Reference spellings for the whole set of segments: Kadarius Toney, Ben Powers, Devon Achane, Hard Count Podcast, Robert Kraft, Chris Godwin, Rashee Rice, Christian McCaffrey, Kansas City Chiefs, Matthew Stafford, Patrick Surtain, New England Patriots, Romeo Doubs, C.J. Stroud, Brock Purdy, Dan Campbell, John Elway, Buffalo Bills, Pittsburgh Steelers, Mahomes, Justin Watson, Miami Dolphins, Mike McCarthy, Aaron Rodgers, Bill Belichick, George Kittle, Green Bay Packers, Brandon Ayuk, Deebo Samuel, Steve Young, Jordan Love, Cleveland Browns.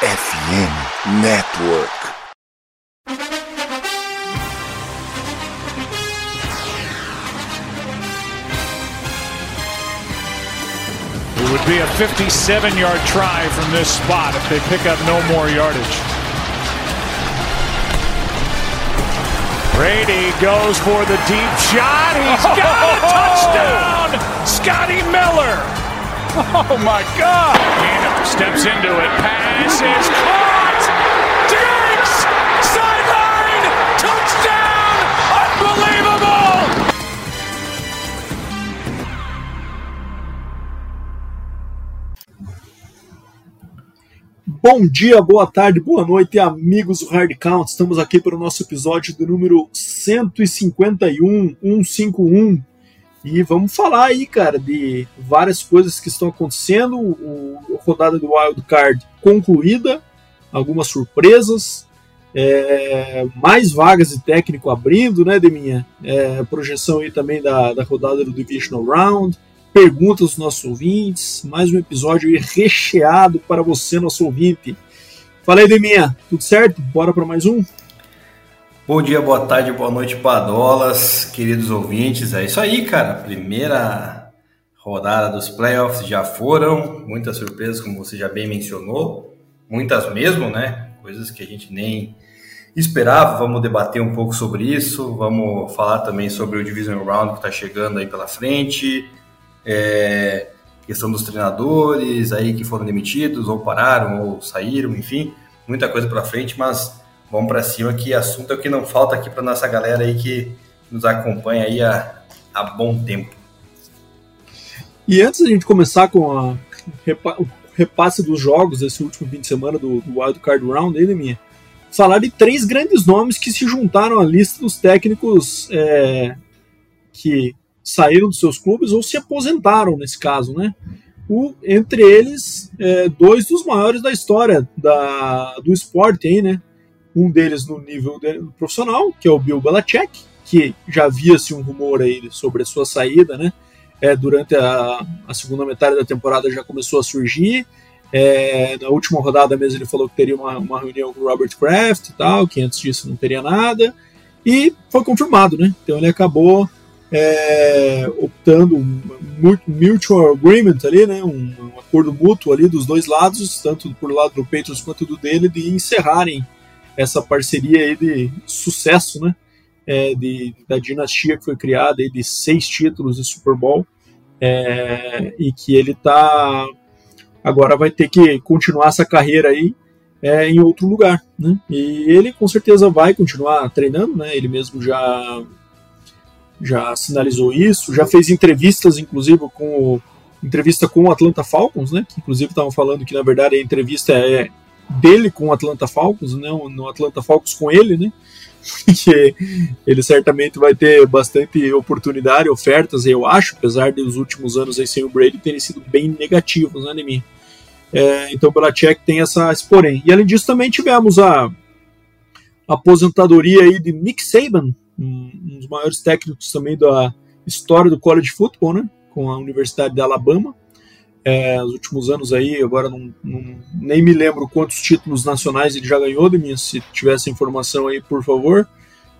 FM Network. It would be a 57-yard try from this spot if they pick up no more yardage. Brady goes for the deep shot. He's got a touchdown! Scotty Miller! Oh, my God! Keenum steps into it. Pass is caught! Diggs! Sideline! Touchdown! Unbelievable! Bom dia, boa tarde, boa noite, amigos do Hard Count. Estamos aqui para o nosso episódio do número 151, 151. E vamos falar aí, cara, de várias coisas que estão acontecendo. A rodada do Wildcard concluída, algumas surpresas, mais vagas de técnico abrindo, né, Deminha? Projeção aí também da rodada do Divisional Round. Perguntas dos nossos ouvintes, mais um episódio aí recheado para você, nosso ouvinte. Fala aí, Deminha, tudo certo? Bora para mais um? Bom dia, boa tarde, boa noite, Padolas, queridos ouvintes. É isso aí, cara, primeira rodada dos playoffs já foram, muitas surpresas, como você já bem mencionou, muitas mesmo, né, coisas que a gente nem esperava. Vamos debater um pouco sobre isso, vamos falar também sobre o Divisional Round que está chegando aí pela frente. Questão dos treinadores aí que foram demitidos, ou pararam, ou saíram, enfim, muita coisa para frente, mas vamos para cima que assunto é o que não falta aqui para nossa galera aí que nos acompanha aí há bom tempo. E antes da gente começar com o repasse dos jogos desse último fim de semana do Wildcard Round, aí, Deminha, falar de três grandes nomes que se juntaram à lista dos técnicos que saíram dos seus clubes ou se aposentaram nesse caso, né? Entre eles, dois dos maiores da história do esporte aí, né? Um deles no nível profissional, que é o Bill Belichick, que já havia-se um rumor aí sobre a sua saída, né? Durante a segunda metade da temporada já começou a surgir. Na última rodada mesmo ele falou que teria uma reunião com o Robert Kraft e tal, que antes disso não teria nada. E foi confirmado, né? Então ele acabou optando um mutual agreement ali, né, um acordo mútuo ali dos dois lados, tanto por lado do Patriots quanto do dele, de encerrarem essa parceria aí de sucesso, né, da dinastia que foi criada aí de 6 títulos de Super Bowl, e que ele agora vai ter que continuar essa carreira aí em outro lugar, né, e ele com certeza vai continuar treinando, né, ele mesmo já sinalizou isso, já fez entrevistas, inclusive, com o Atlanta Falcons, né, que inclusive estavam falando que, na verdade, a entrevista é dele com o Atlanta Falcons, né, no Atlanta Falcons com ele, né, que ele certamente vai ter bastante oportunidade, ofertas, eu acho, apesar dos últimos anos aí sem o Brady terem sido bem negativos, né, Nemi? Então, o Belichick tem esse porém. E, além disso, também tivemos a aposentadoria aí de Nick Saban, um dos maiores técnicos também da história do college football, né, com a Universidade de Alabama. Os últimos anos aí, agora nem me lembro quantos títulos nacionais ele já ganhou, de mim, se tiver essa informação aí, por favor,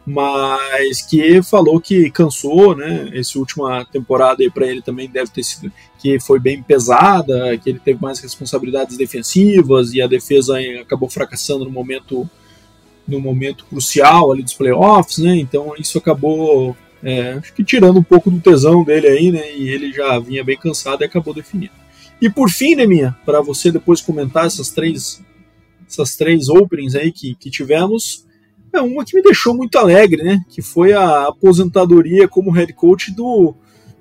mas que falou que cansou, né, essa última temporada aí para ele também deve ter sido, que foi bem pesada, que ele teve mais responsabilidades defensivas e a defesa acabou fracassando no momento crucial ali dos playoffs, né, então isso acabou, acho que tirando um pouco do tesão dele aí, né, e ele já vinha bem cansado e acabou definindo. E por fim, né, minha, para você depois comentar essas três openings aí que tivemos, uma que me deixou muito alegre, né, que foi a aposentadoria como head coach do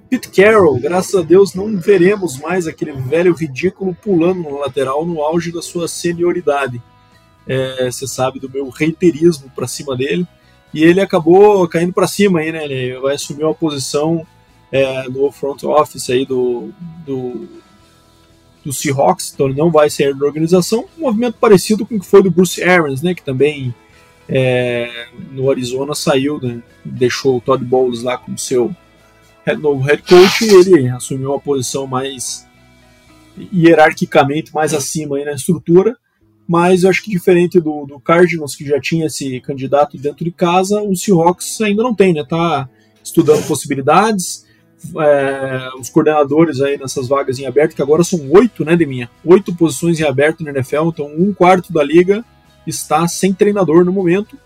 Pete Carroll. Graças a Deus não veremos mais aquele velho ridículo pulando no lateral no auge da sua senioridade. Você sabe do meu reiterismo para cima dele, e ele acabou caindo para cima aí, né, ele vai assumir uma posição no front office aí do Seahawks, então ele não vai sair da organização, um movimento parecido com o que foi do Bruce Arians, né, que também no Arizona saiu, né, deixou o Todd Bowles lá como seu novo head coach, e ele assumiu uma posição mais hierarquicamente mais acima aí na estrutura, mas eu acho que diferente do Cardinals, que já tinha esse candidato dentro de casa, o Seahawks ainda não tem, né? Tá estudando possibilidades, os coordenadores aí nessas vagas em aberto, que agora são 8, né, Deminha? 8 posições em aberto na NFL, então um quarto da liga está sem treinador no momento.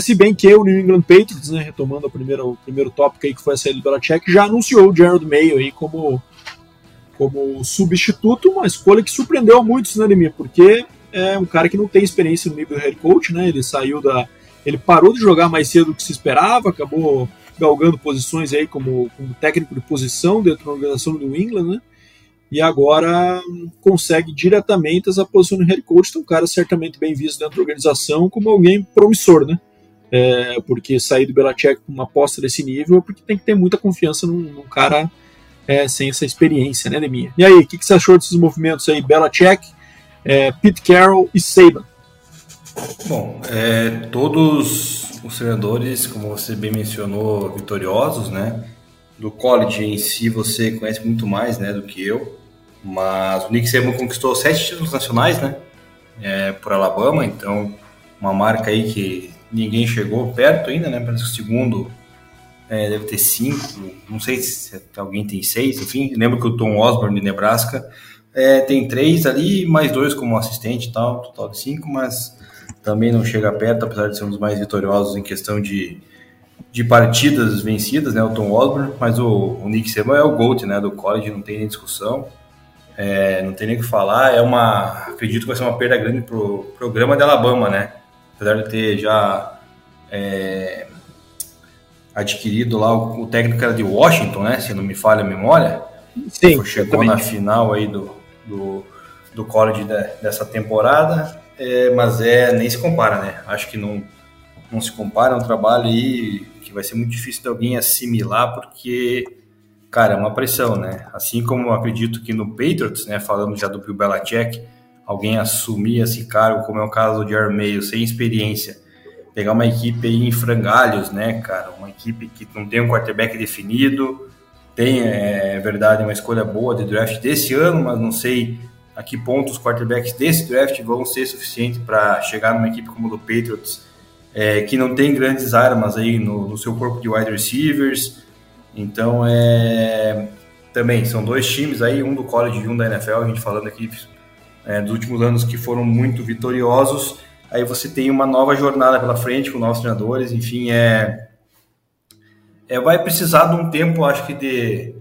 Se bem que o New England Patriots, né, retomando o primeiro tópico aí, que foi a saída do Belichick, já anunciou o Jerod Mayo aí como substituto, uma escolha que surpreendeu a muitos, né, Demir? Porque é um cara que não tem experiência no nível do head coach, né? Ele parou de jogar mais cedo do que se esperava, acabou galgando posições aí como técnico de posição dentro da organização do New England, né? E agora consegue diretamente essa posição de head coach, então um cara certamente bem visto dentro da organização como alguém promissor, né? Porque sair do Belichick com uma aposta desse nível é porque tem que ter muita confiança num cara sem essa experiência, né, Deminha? E aí, o que você achou desses movimentos aí, Belichick, Pete Carroll e Saban? Bom, todos os treinadores, como você bem mencionou, vitoriosos, né? Do college em si você conhece muito mais, né, do que eu, mas o Nick Saban conquistou 7 títulos nacionais, né, por Alabama, então uma marca aí que ninguém chegou perto ainda, né, parece que o segundo deve ter 5, não sei se alguém tem 6, enfim, lembro que o Tom Osborne de Nebraska tem 3 ali, mais 2 como assistente e tal, total de 5, mas também não chega perto, apesar de ser um dos mais vitoriosos em questão de partidas vencidas, né, o Tom Osborne, mas o Nick Saban é o GOAT, né, do college, não tem nem discussão, não tem nem o que falar, acredito que vai ser uma perda grande pro programa de Alabama, né, apesar de ter já adquirido lá, o técnico era de Washington, né, se não me falha a memória. Sim, chegou na final aí do college dessa temporada, mas nem se compara, né, acho que não se compara, é um trabalho aí que vai ser muito difícil de alguém assimilar, porque, cara, é uma pressão, né? Assim como eu acredito que no Patriots, né, falando já do Bill Belichick, alguém assumir esse cargo, como é o caso do Jerod Mayo, sem experiência, pegar uma equipe aí em frangalhos, né, cara? Uma equipe que não tem um quarterback definido, tem, verdade, uma escolha boa de draft desse ano, mas não sei a que ponto os quarterbacks desse draft vão ser suficientes para chegar numa equipe como a do Patriots, que não tem grandes armas aí no seu corpo de wide receivers. Então, também são 2 times aí, um do college e um da NFL, a gente falando aqui dos últimos anos que foram muito vitoriosos. Aí você tem uma nova jornada pela frente com novos treinadores, enfim, vai precisar de um tempo, acho que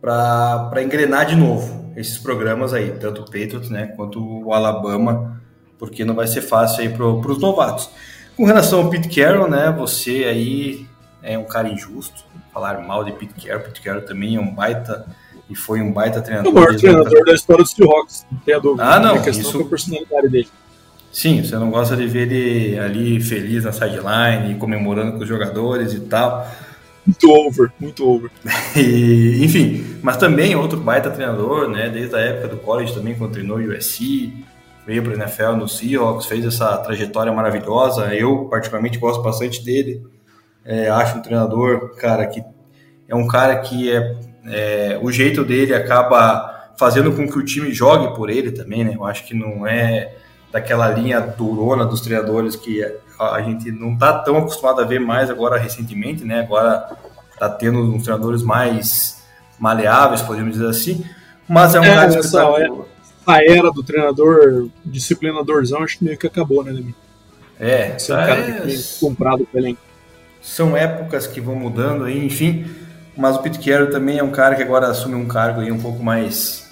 para engrenar de novo esses programas aí, tanto o Patriots, né, quanto o Alabama, porque não vai ser fácil aí para os novatos. Com relação ao Pete Carroll, né, você aí é um cara injusto, falar mal de Pete Carroll. Pete Carroll também é um baita, e foi um baita treinador. O maior treinador da história dos Seahawks, não tem a dúvida. Ah, não, isso... é a personalidade dele. Sim, você não gosta de ver ele ali feliz na sideline, comemorando com os jogadores e tal. Muito over. Enfim, mas também outro baita treinador, né, desde a época do college também, quando treinou o USC, veio para o NFL no Seahawks, fez essa trajetória maravilhosa. Eu, particularmente, gosto bastante dele. Acho um treinador, cara, que é um cara que o jeito dele acaba fazendo com que o time jogue por ele também, né? Eu acho que não é daquela linha durona dos treinadores que a gente não está tão acostumado a ver mais agora recentemente, né? Agora está tendo uns treinadores mais maleáveis, podemos dizer assim, mas é um cara espetacular. A era do treinador disciplinadorzão, acho que meio que acabou, né, Demi? Comprado pelo elenco. São épocas que vão mudando aí, enfim, mas o Pete Carroll também é um cara que agora assume um cargo aí um pouco mais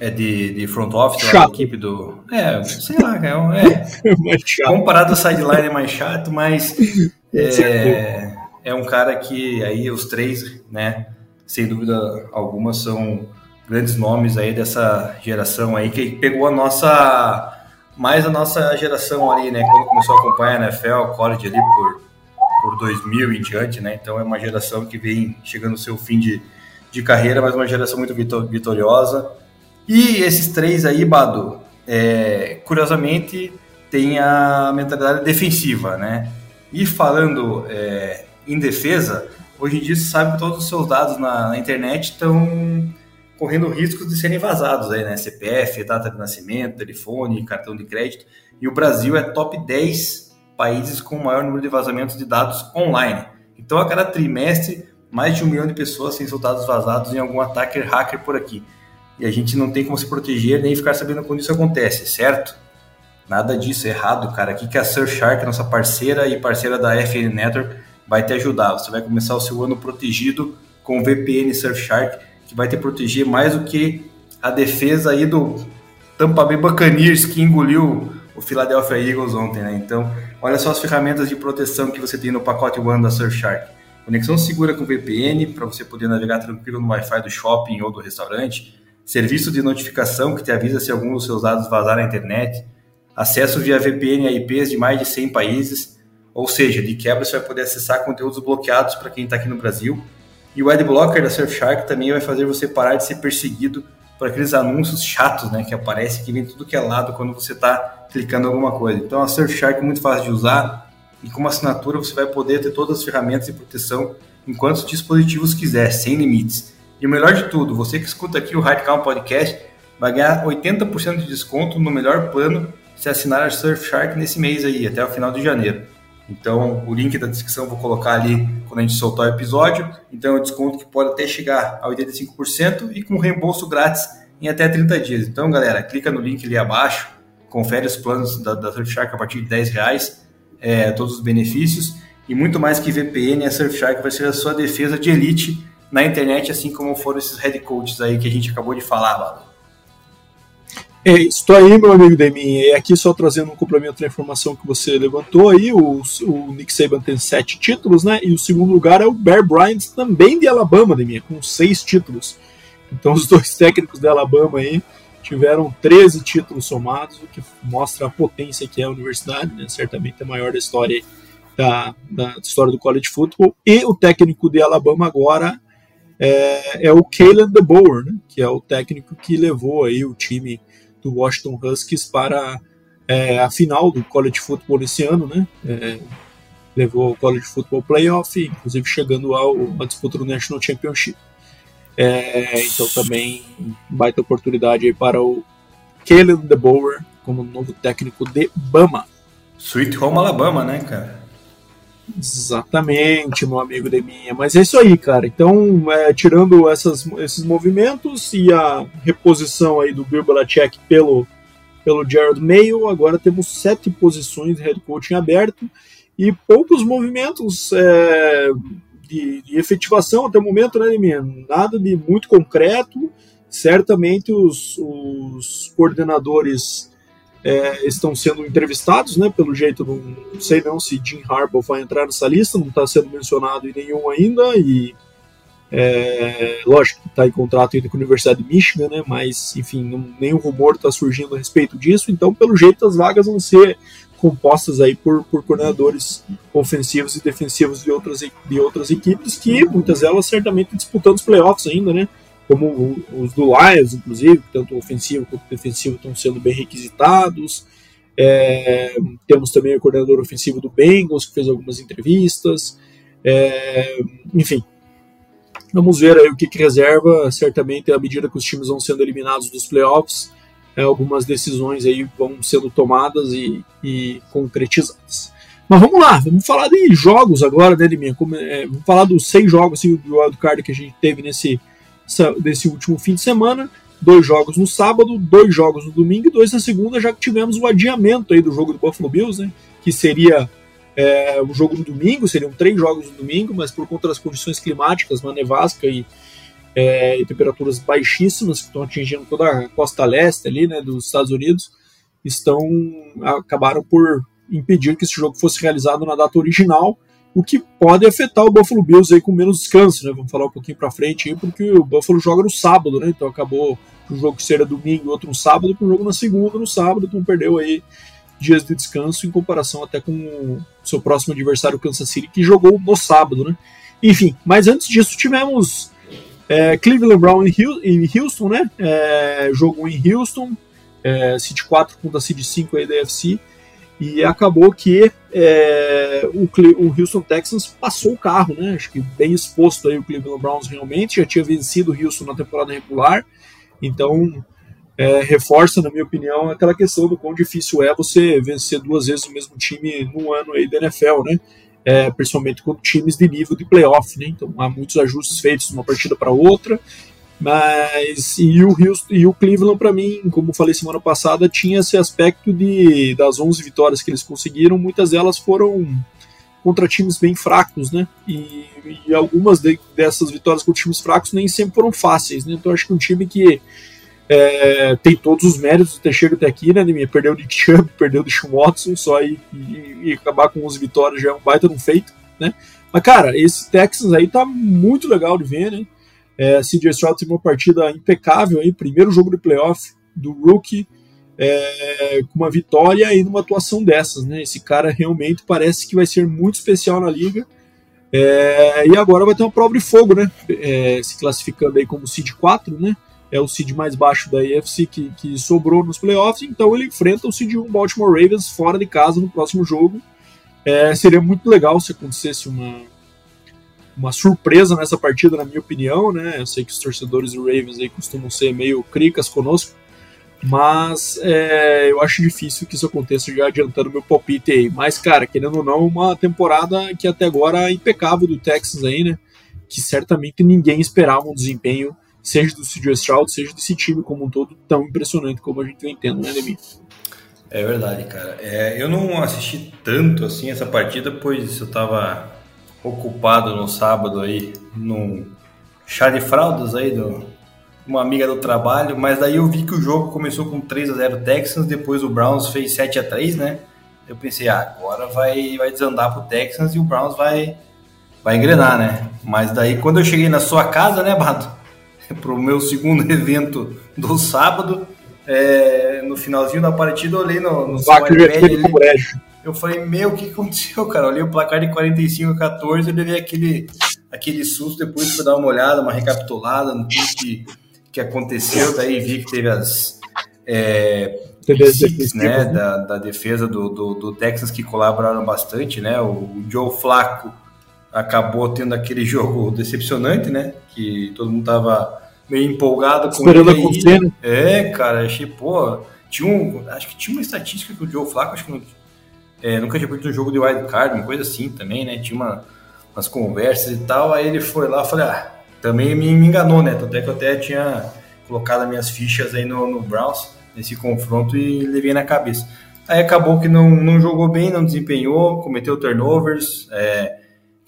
de front office, chato. Lá da equipe do... sei lá, mais chato. Comparado ao sideline é mais chato, mas é um cara que aí os 3, né, sem dúvida alguma, são grandes nomes aí dessa geração aí, que pegou a nossa geração ali, né, quando começou a acompanhar a NFL, college ali por 2000 e diante, né, então é uma geração que vem chegando ao seu fim de carreira, mas uma geração muito vitoriosa, e esses 3 aí, Badu, curiosamente, tem a mentalidade defensiva, né, e falando em defesa, hoje em dia você sabe que todos os seus dados na internet estão correndo riscos de serem vazados aí, né? CPF, data de nascimento, telefone, cartão de crédito. E o Brasil é top 10 países com o maior número de vazamentos de dados online. Então, a cada trimestre, mais de 1 milhão de pessoas têm soldados vazados em algum ataque hacker por aqui. E a gente não tem como se proteger nem ficar sabendo quando isso acontece, certo? Nada disso, é errado, cara. Aqui que a Surfshark, nossa parceira e parceira da FN Network, vai te ajudar. Você vai começar o seu ano protegido com o VPN Surfshark, que vai te proteger mais do que a defesa aí do Tampa Bay Buccaneers, que engoliu o Philadelphia Eagles ontem, né? Então, olha só as ferramentas de proteção que você tem no pacote One da Surfshark. Conexão segura com VPN, para você poder navegar tranquilo no Wi-Fi do shopping ou do restaurante. Serviço de notificação, que te avisa se algum dos seus dados vazar na internet. Acesso via VPN a IPs de mais de 100 países, ou seja, de quebra você vai poder acessar conteúdos bloqueados para quem está aqui no Brasil. E o Adblocker da Surfshark também vai fazer você parar de ser perseguido por aqueles anúncios chatos, né, que aparecem, que vem tudo que é lado quando você está clicando em alguma coisa. Então a Surfshark é muito fácil de usar e com uma assinatura você vai poder ter todas as ferramentas de proteção em quantos dispositivos quiser, sem limites. E o melhor de tudo, você que escuta aqui o Hardcore Podcast vai ganhar 80% de desconto no melhor plano se assinar a Surfshark nesse mês aí, até o final de janeiro. Então, o link da descrição eu vou colocar ali quando a gente soltar o episódio. Então, é um desconto que pode até chegar a 85% e com reembolso grátis em até 30 dias. Então, galera, clica no link ali abaixo, confere os planos da Surfshark a partir de R$10, todos os benefícios e muito mais que VPN. A Surfshark vai ser a sua defesa de elite na internet, assim como foram esses head coaches aí que a gente acabou de falar, mano. É isso aí, meu amigo Demin. E aqui só trazendo um complemento da informação que você levantou aí, o Nick Saban tem 7 títulos, né? E o segundo lugar é o Bear Bryant, também de Alabama, Demin, com 6 títulos. Então os dois técnicos de Alabama aí tiveram 13 títulos somados, o que mostra a potência que é a universidade, né? Certamente a maior da história, da história do college football. E o técnico de Alabama agora é o Kalen DeBoer, né? Que é o técnico que levou aí o time do Washington Huskies para a final do College Football esse ano, né? Levou o College Football Playoff, inclusive chegando à disputa do National Championship. Então também baita oportunidade aí para o Kalen DeBoer como novo técnico de Bama. Sweet Home Alabama, né, cara? Exatamente, meu amigo Deminha. Mas é isso aí, cara. Então, tirando esses movimentos e a reposição aí do Bill Belichick pelo Jerod Mayo, agora temos 7 posições de head coach em aberto e poucos movimentos de efetivação até o momento, né, Deminha? Nada de muito concreto. Certamente os coordenadores estão sendo entrevistados, né? Pelo jeito, não sei não se Jim Harbaugh vai entrar nessa lista, não está sendo mencionado em nenhum ainda, e lógico que está em contrato ainda com a Universidade de Michigan, né? Mas, enfim, nenhum rumor está surgindo a respeito disso, então, pelo jeito, as vagas vão ser compostas aí por coordenadores ofensivos e defensivos de outras equipes, que muitas delas certamente disputando os playoffs ainda, né? Como os do Lions, inclusive, tanto o ofensivo quanto o defensivo estão sendo bem requisitados. Temos também o coordenador ofensivo do Bengals, que fez algumas entrevistas. Enfim, vamos ver aí o que reserva. Certamente, à medida que os times vão sendo eliminados dos playoffs, algumas decisões aí vão sendo tomadas e concretizadas. Mas vamos lá, vamos falar de jogos agora, né, Liminha? Vamos falar dos 6 jogos assim, do Wildcard que a gente teve desse último fim de semana. 2 jogos no sábado, 2 jogos no domingo e 2 na segunda, já que tivemos o adiamento aí do jogo do Buffalo Bills, né, que seria o jogo no domingo, seriam 3 jogos no domingo, mas por conta das condições climáticas, uma nevasca e temperaturas baixíssimas que estão atingindo toda a costa leste ali, né, dos Estados Unidos, acabaram por impedir que esse jogo fosse realizado na data original, o que pode afetar o Buffalo Bills aí com menos descanso, né? Vamos falar um pouquinho para frente aí, porque o Buffalo joga no sábado, né? Então acabou o jogo que seria domingo e outro no sábado, com o jogo na segunda no sábado, então perdeu aí dias de descanso em comparação até com o seu próximo adversário, o Kansas City, que jogou no sábado, né? Enfim, mas antes disso tivemos Cleveland Browns em Houston, né? Jogo em Houston, City 4 contra City 5 aí da AFC. E acabou que o Houston Texans passou o carro, né? Acho que bem exposto aí o Cleveland Browns realmente, já tinha vencido o Houston na temporada regular, então reforça, na minha opinião, aquela questão do quão difícil é você vencer duas vezes o mesmo time num ano aí da NFL, né? Principalmente com times de nível de playoff, né? Então há muitos ajustes feitos de uma partida para outra. Mas e o Cleveland, para mim, como falei semana passada, tinha esse aspecto das 11 vitórias que eles conseguiram, muitas delas foram contra times bem fracos, né? E algumas dessas vitórias contra times fracos nem sempre foram fáceis, né? Então acho que um time que tem todos os méritos de ter chegado até aqui, né? Perdeu de Chubb, perdeu de Watson, só e acabar com 11 vitórias já é um baita no feito, né? Mas cara, esse Texans aí tá muito legal de ver, né? C.J. Stroud teve uma partida impecável, hein? Primeiro jogo de playoff do rookie, com uma vitória e numa atuação dessas, né? Esse cara realmente parece que vai ser muito especial na liga, e agora vai ter uma prova de fogo, né? Se classificando aí como seed 4, né? É o seed mais baixo da AFC que sobrou nos playoffs, então ele enfrenta o seed 1 Baltimore Ravens fora de casa no próximo jogo. Seria muito legal se acontecesse uma surpresa nessa partida, na minha opinião, né? Eu sei que os torcedores do Ravens aí costumam ser meio cricas conosco, mas eu acho difícil que isso aconteça, já adiantando meu palpite aí. Mas, cara, querendo ou não, uma temporada que até agora é impecável do Texans aí, né? Que certamente ninguém esperava um desempenho, seja do C.J. Stroud, seja desse time como um todo, tão impressionante como a gente vem tendo, né, Demi? É verdade, cara. Eu não assisti tanto, assim, essa partida, pois eu tava ocupado no sábado aí, num chá de fraldas aí de uma amiga do trabalho, mas daí eu vi que o jogo começou com 3-0 Texans, depois o Browns fez 7-3, né? Eu pensei, agora vai desandar pro Texans e o Browns vai engrenar, né? Mas daí quando eu cheguei na sua casa, né, Bato? Pro meu segundo evento do sábado, no finalzinho da partida, eu olhei no seu iPad. Eu falei, o que aconteceu, cara? Eu olhei o placar de 45-14, eu levei aquele susto, depois fui dar uma olhada, uma recapitulada no que aconteceu, daí vi que teve as six, né, da defesa do Texas, que colaboraram bastante, né? O Joe Flacco acabou tendo aquele jogo decepcionante, né? Que todo mundo tava meio empolgado com ele. Esperando a cara, achei, acho que tinha uma estatística que o Joe Flacco, acho que não... nunca tinha perdido um jogo de Wildcard, uma coisa assim também, né? Tinha umas conversas e tal. Aí ele foi lá, eu falei, também me enganou, né? Tanto é que eu até tinha colocado as minhas fichas aí no Browns, nesse confronto, e levei na cabeça. Aí acabou que não jogou bem, não desempenhou, cometeu turnovers,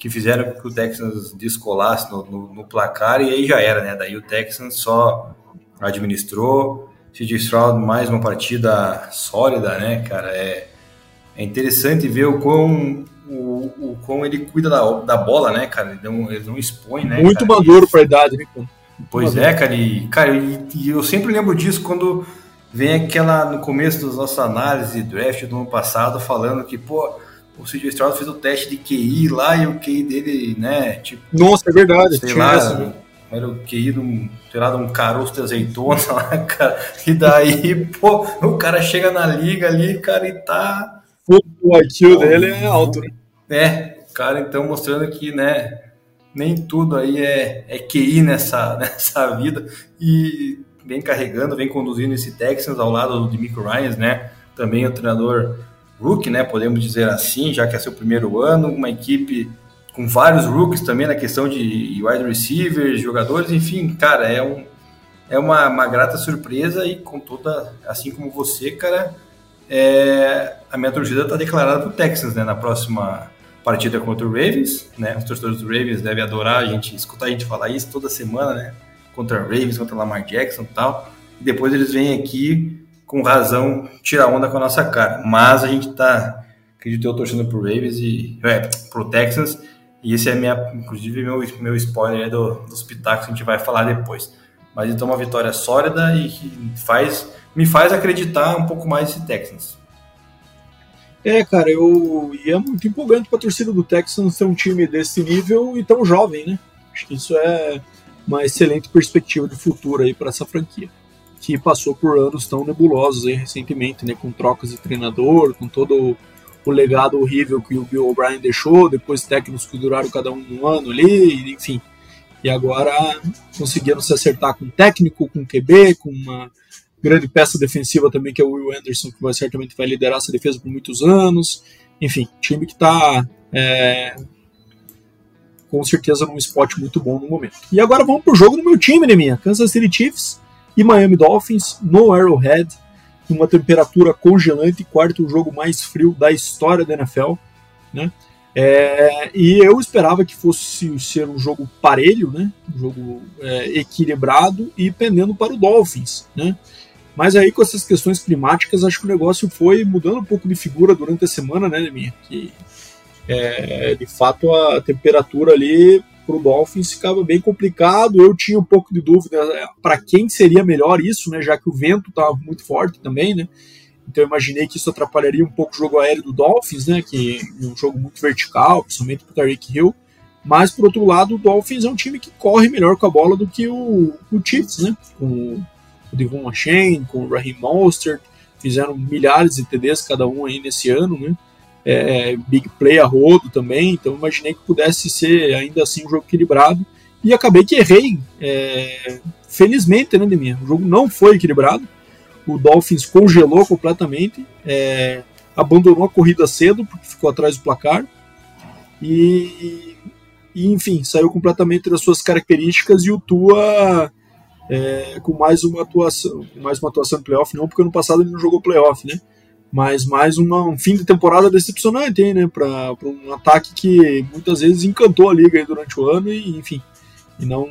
que fizeram com que o Texans descolasse no placar, e aí já era, né? Daí o Texans só administrou. C.J. Stroud, mais uma partida sólida, né, cara? É interessante ver o quão ele cuida da bola, né, cara? Ele não expõe, né? Muito maduro para a idade, né? Pois é, cara. E eu sempre lembro disso quando vem no começo das nossas análises de draft do ano passado, falando que, o C.J. Stroud fez o teste de QI lá e o QI dele, né? Tipo, nossa, é verdade. Sei lá, era o QI de um caroço de azeitona lá, cara. E daí, o cara chega na liga ali, cara, e tá... O IQ dele é alto, né? Cara, então mostrando que, né, nem tudo aí é QI nessa vida, e vem carregando, vem conduzindo esse Texans ao lado do Mick Ryans, né, também o treinador rookie, né, podemos dizer assim, já que é seu primeiro ano, uma equipe com vários rookies também na questão de wide receivers, jogadores, enfim, cara, é uma grata surpresa, e com toda, assim como você, cara, a minha torcida está declarada para o Texans, né, na próxima partida contra o Ravens, né? Os torcedores do Ravens devem adorar escutar a gente falar isso toda semana, né? Contra o Ravens, contra o Lamar Jackson e tal. E depois eles vêm aqui, com razão, tirar onda com a nossa cara. Mas a gente está, acredito eu, torcendo para o Ravens e para o Texans. E esse é inclusive meu spoiler aí dos pitacos que a gente vai falar depois. Mas então uma vitória sólida e que me faz acreditar um pouco mais esse Texans. Cara, e é muito empolgante para a torcida do Texans ter um time desse nível e tão jovem, né? Acho que isso é uma excelente perspectiva de futuro aí para essa franquia. que passou por anos tão nebulosos aí recentemente, né, com trocas de treinador, com todo o legado horrível que o Bill O'Brien deixou, depois técnicos que duraram cada um ano ali, enfim. E agora conseguiram se acertar com o técnico, com o QB, com uma grande peça defensiva também, que é o Will Anderson, que certamente vai liderar essa defesa por muitos anos. Enfim, time que está com certeza num spot muito bom no momento. E agora vamos pro jogo do meu time, né, minha? Kansas City Chiefs e Miami Dolphins no Arrowhead, com uma temperatura congelante, quarto jogo mais frio da história da NFL, né? E eu esperava que fosse ser um jogo parelho, né? Um jogo equilibrado e pendendo para o Dolphins, né? Mas aí com essas questões climáticas, acho que o negócio foi mudando um pouco de figura durante a semana, né, Leminha? Que de fato a temperatura ali para o Dolphins ficava bem complicado. Eu tinha um pouco de dúvida para quem seria melhor isso, né? Já que o vento estava muito forte também, né? Então eu imaginei que isso atrapalharia um pouco o jogo aéreo do Dolphins, né, que é um jogo muito vertical, principalmente para o Tyreek Hill. Mas, por outro lado, o Dolphins é um time que corre melhor com a bola do que o Chiefs, né, com o Devon Achane, com o Raheem Mostert, fizeram milhares de TDs cada um aí nesse ano, né, big play a rodo também, então eu imaginei que pudesse ser ainda assim um jogo equilibrado, e acabei que errei, felizmente, né, Demir, o jogo não foi equilibrado. O Dolphins congelou completamente, abandonou a corrida cedo, porque ficou atrás do placar, e enfim, saiu completamente das suas características, e o Tua, com mais uma atuação de playoff, não, porque ano passado ele não jogou playoff, né? Mas mais um fim de temporada decepcionante, hein, né? Para um ataque que muitas vezes encantou a liga aí durante o ano, e enfim... E não,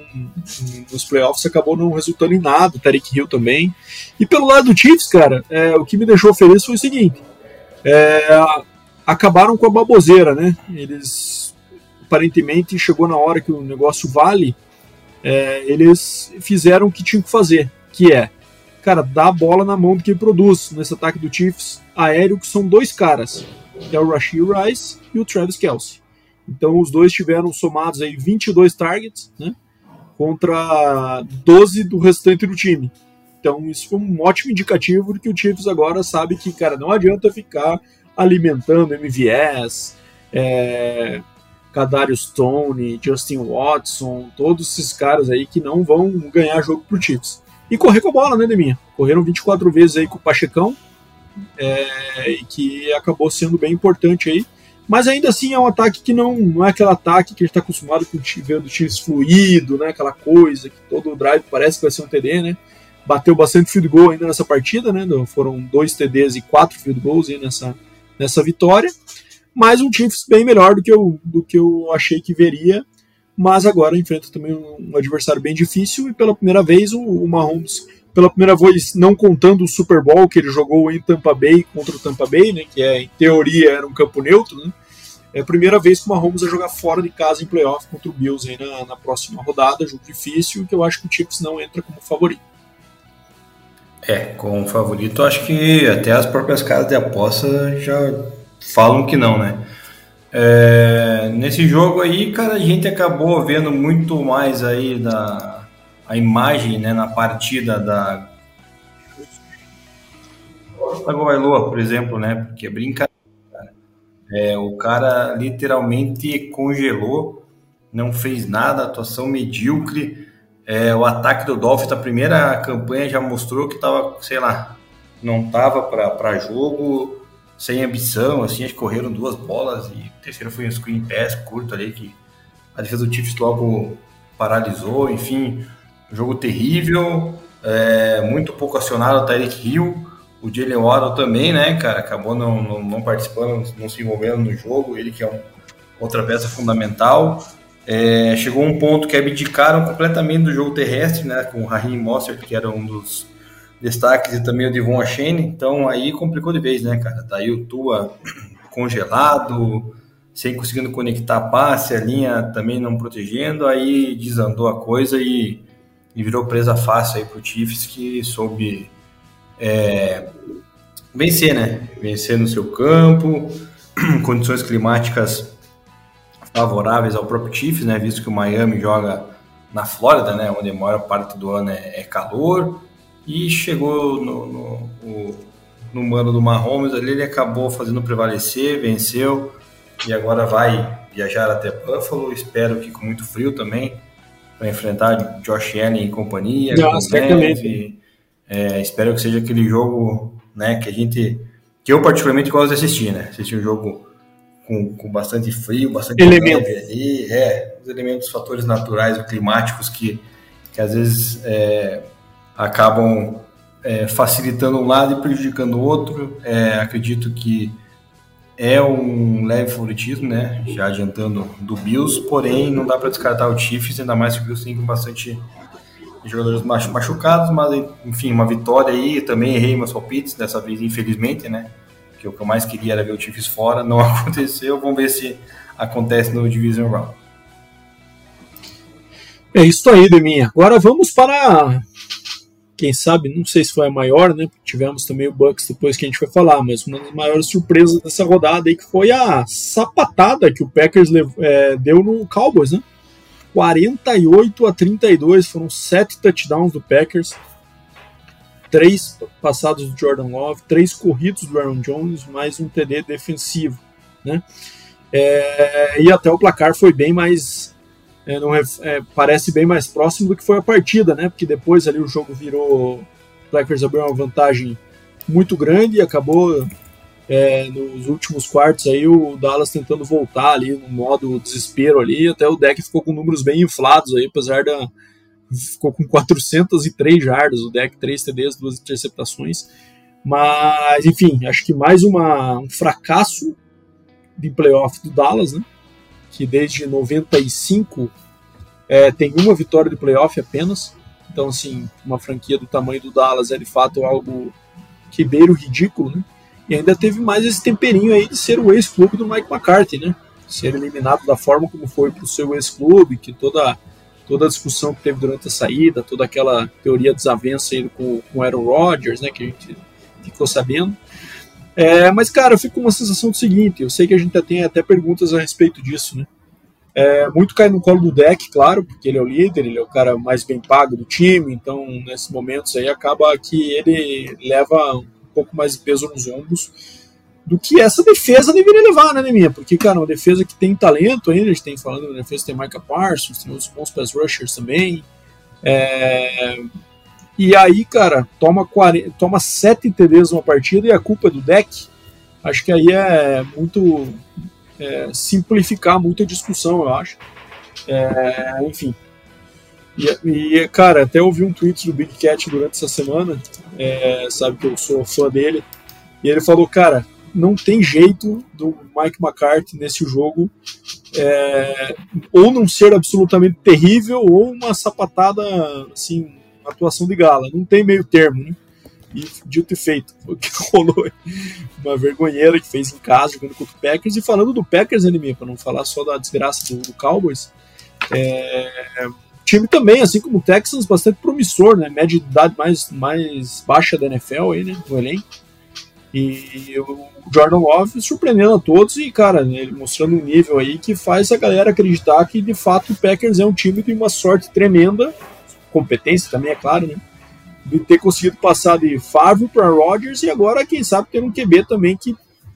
nos playoffs acabou não resultando em nada, o Tyreek Hill também. E pelo lado do Chiefs, cara, o que me deixou feliz foi o seguinte, acabaram com a baboseira, né? Eles, aparentemente, chegou na hora que o negócio vale, eles fizeram o que tinham que fazer, que cara, dar a bola na mão do que produz nesse ataque do Chiefs aéreo, que são dois caras, que é o Rashee Rice e o Travis Kelce. Então os dois tiveram somados aí 22 targets, né, contra 12 do restante do time. Então isso foi um ótimo indicativo de que o Chiefs agora sabe que, cara, não adianta ficar alimentando MVS, Kadarius Toney, Justin Watson, todos esses caras aí que não vão ganhar jogo pro Chiefs. E correr com a bola, né, Deminha? Correram 24 vezes aí com o Pachecão, e que acabou sendo bem importante aí. Mas ainda assim é um ataque que não é aquele ataque que a gente está acostumado com o Chiefs fluido, né? Aquela coisa que todo drive parece que vai ser um TD, né? Bateu bastante field goal ainda nessa partida, né? Foram 2 TDs e 4 field goals aí nessa vitória. Mas um Chiefs bem melhor do que eu achei que veria. Mas agora enfrenta também um adversário bem difícil. E pela primeira vez o Mahomes, pela primeira vez não contando o Super Bowl que ele jogou em Tampa Bay contra o Tampa Bay, né, que em teoria era um campo neutro, né, é a primeira vez que o Mahomes vai jogar fora de casa em playoff contra o Bills aí na próxima rodada, jogo difícil, que eu acho que o Chiefs não entra como favorito. Como favorito, acho que até as próprias casas de aposta já falam que não, né. Nesse jogo aí, cara, a gente acabou vendo muito mais aí a imagem, né, na partida da Tagovailoa, por exemplo, né, porque é brincadeira, cara. O cara literalmente congelou, não fez nada, atuação medíocre, o ataque do Dolphins, a primeira campanha já mostrou que tava, sei lá, não tava para jogo, sem ambição, assim, eles correram 2 bolas e o terceiro foi um screen pass curto ali, que a defesa do Chiefs logo paralisou, enfim... Jogo terrível, muito pouco acionado o Tyreek Hill, o Jalen Waddle também, né, cara, acabou não participando, não se envolvendo no jogo, ele que é outra peça fundamental. Chegou um ponto que abdicaram completamente do jogo terrestre, né, com o Raheem Mostert, que era um dos destaques, e também o Devon Achane, então aí complicou de vez, né, cara, tá aí o Tua congelado, sem conseguindo conectar passe, a linha também não protegendo, aí desandou a coisa e virou presa fácil aí pro Chiefs, que soube vencer, né? Vencer no seu campo, condições climáticas favoráveis ao próprio Chiefs, né? Visto que o Miami joga na Flórida, né? Onde a maior parte do ano é calor. e chegou no mano do Mahomes ali, ele acabou fazendo prevalecer, venceu, e agora vai viajar até Buffalo, espero que com muito frio também, para enfrentar Josh Allen e companhia. Espero que seja aquele jogo, né, que eu particularmente gosto de assistir, né? Assistir um jogo com bastante frio, bastante elementos ali, os elementos, fatores naturais, climáticos que às vezes acabam facilitando um lado e prejudicando o outro. Acredito que é um leve favoritismo, né? Já adiantando do Bills, porém não dá para descartar o Chiefs, ainda mais que o Bills tem bastante jogadores machucados, mas enfim, uma vitória aí. Também errei meus palpites dessa vez, infelizmente, né? Que o que eu mais queria era ver o Chiefs fora, não aconteceu. Vamos ver se acontece no Divisional Round. É isso aí, Deminha. Agora vamos para, quem sabe, não sei se foi a maior, né? Tivemos também o Bucks depois que a gente foi falar, mas uma das maiores surpresas dessa rodada aí, que foi a sapatada que o Packers deu no Cowboys, né? 48-32, foram 7 touchdowns do Packers, 3 passados do Jordan Love, 3 corridos do Aaron Jones, mais um TD defensivo, né? E até o placar foi bem mais... parece bem mais próximo do que foi a partida, né? Porque depois ali o jogo virou... O Packers abriu uma vantagem muito grande e acabou nos últimos quartos aí o Dallas tentando voltar ali no modo desespero ali. Até o Dak ficou com números bem inflados aí, apesar da... Ficou com 403 jardas, o Dak, 3 TDs, 2 interceptações. Mas, enfim, acho que mais um fracasso de playoff do Dallas, né? Que desde 95 tem uma vitória de playoff apenas. Então, assim, uma franquia do tamanho do Dallas é de fato algo que beira o ridículo, né? E ainda teve mais esse temperinho aí de ser o ex-clube do Mike McCarthy, né? Ser eliminado da forma como foi pro seu ex-clube, que toda a discussão que teve durante a saída, toda aquela teoria desavença aí com Aaron Rodgers, né? Que a gente ficou sabendo. Mas, cara, eu fico com uma sensação do seguinte, eu sei que a gente já tem até perguntas a respeito disso, né? Muito cai no colo do Dak, claro, porque ele é o líder, ele é o cara mais bem pago do time, então, nesses momentos aí, acaba que ele leva um pouco mais de peso nos ombros do que essa defesa deveria levar, né, Neminha? Porque, cara, uma defesa que tem talento ainda, a gente tem falando, na defesa tem Micah Parsons, tem uns bons pass rushers também, E aí, cara, toma 7 TDs numa partida e a culpa é do Dak. Acho que aí é muito... simplificar muito a discussão, eu acho. Enfim. E, cara, até ouvi um tweet do Big Cat durante essa semana, sabe que eu sou fã dele, e ele falou, cara, não tem jeito do Mike McCarthy nesse jogo ou não ser absolutamente terrível ou uma sapatada, assim... atuação de gala, não tem meio termo, né? E dito e feito, o que rolou, uma vergonheira que fez em casa, jogando contra o Packers. E falando do Packers, Anemia, para não falar só da desgraça do Cowboys, time também, assim como o Texans, bastante promissor, né? Média de idade mais baixa da NFL aí, né? No elenco. E o Jordan Love surpreendendo a todos e, cara, ele mostrando um nível aí que faz a galera acreditar que, de fato, o Packers é um time de uma sorte tremenda, competência também, é claro, né? De ter conseguido passar de Favre para Rodgers e agora, quem sabe, ter um QB também que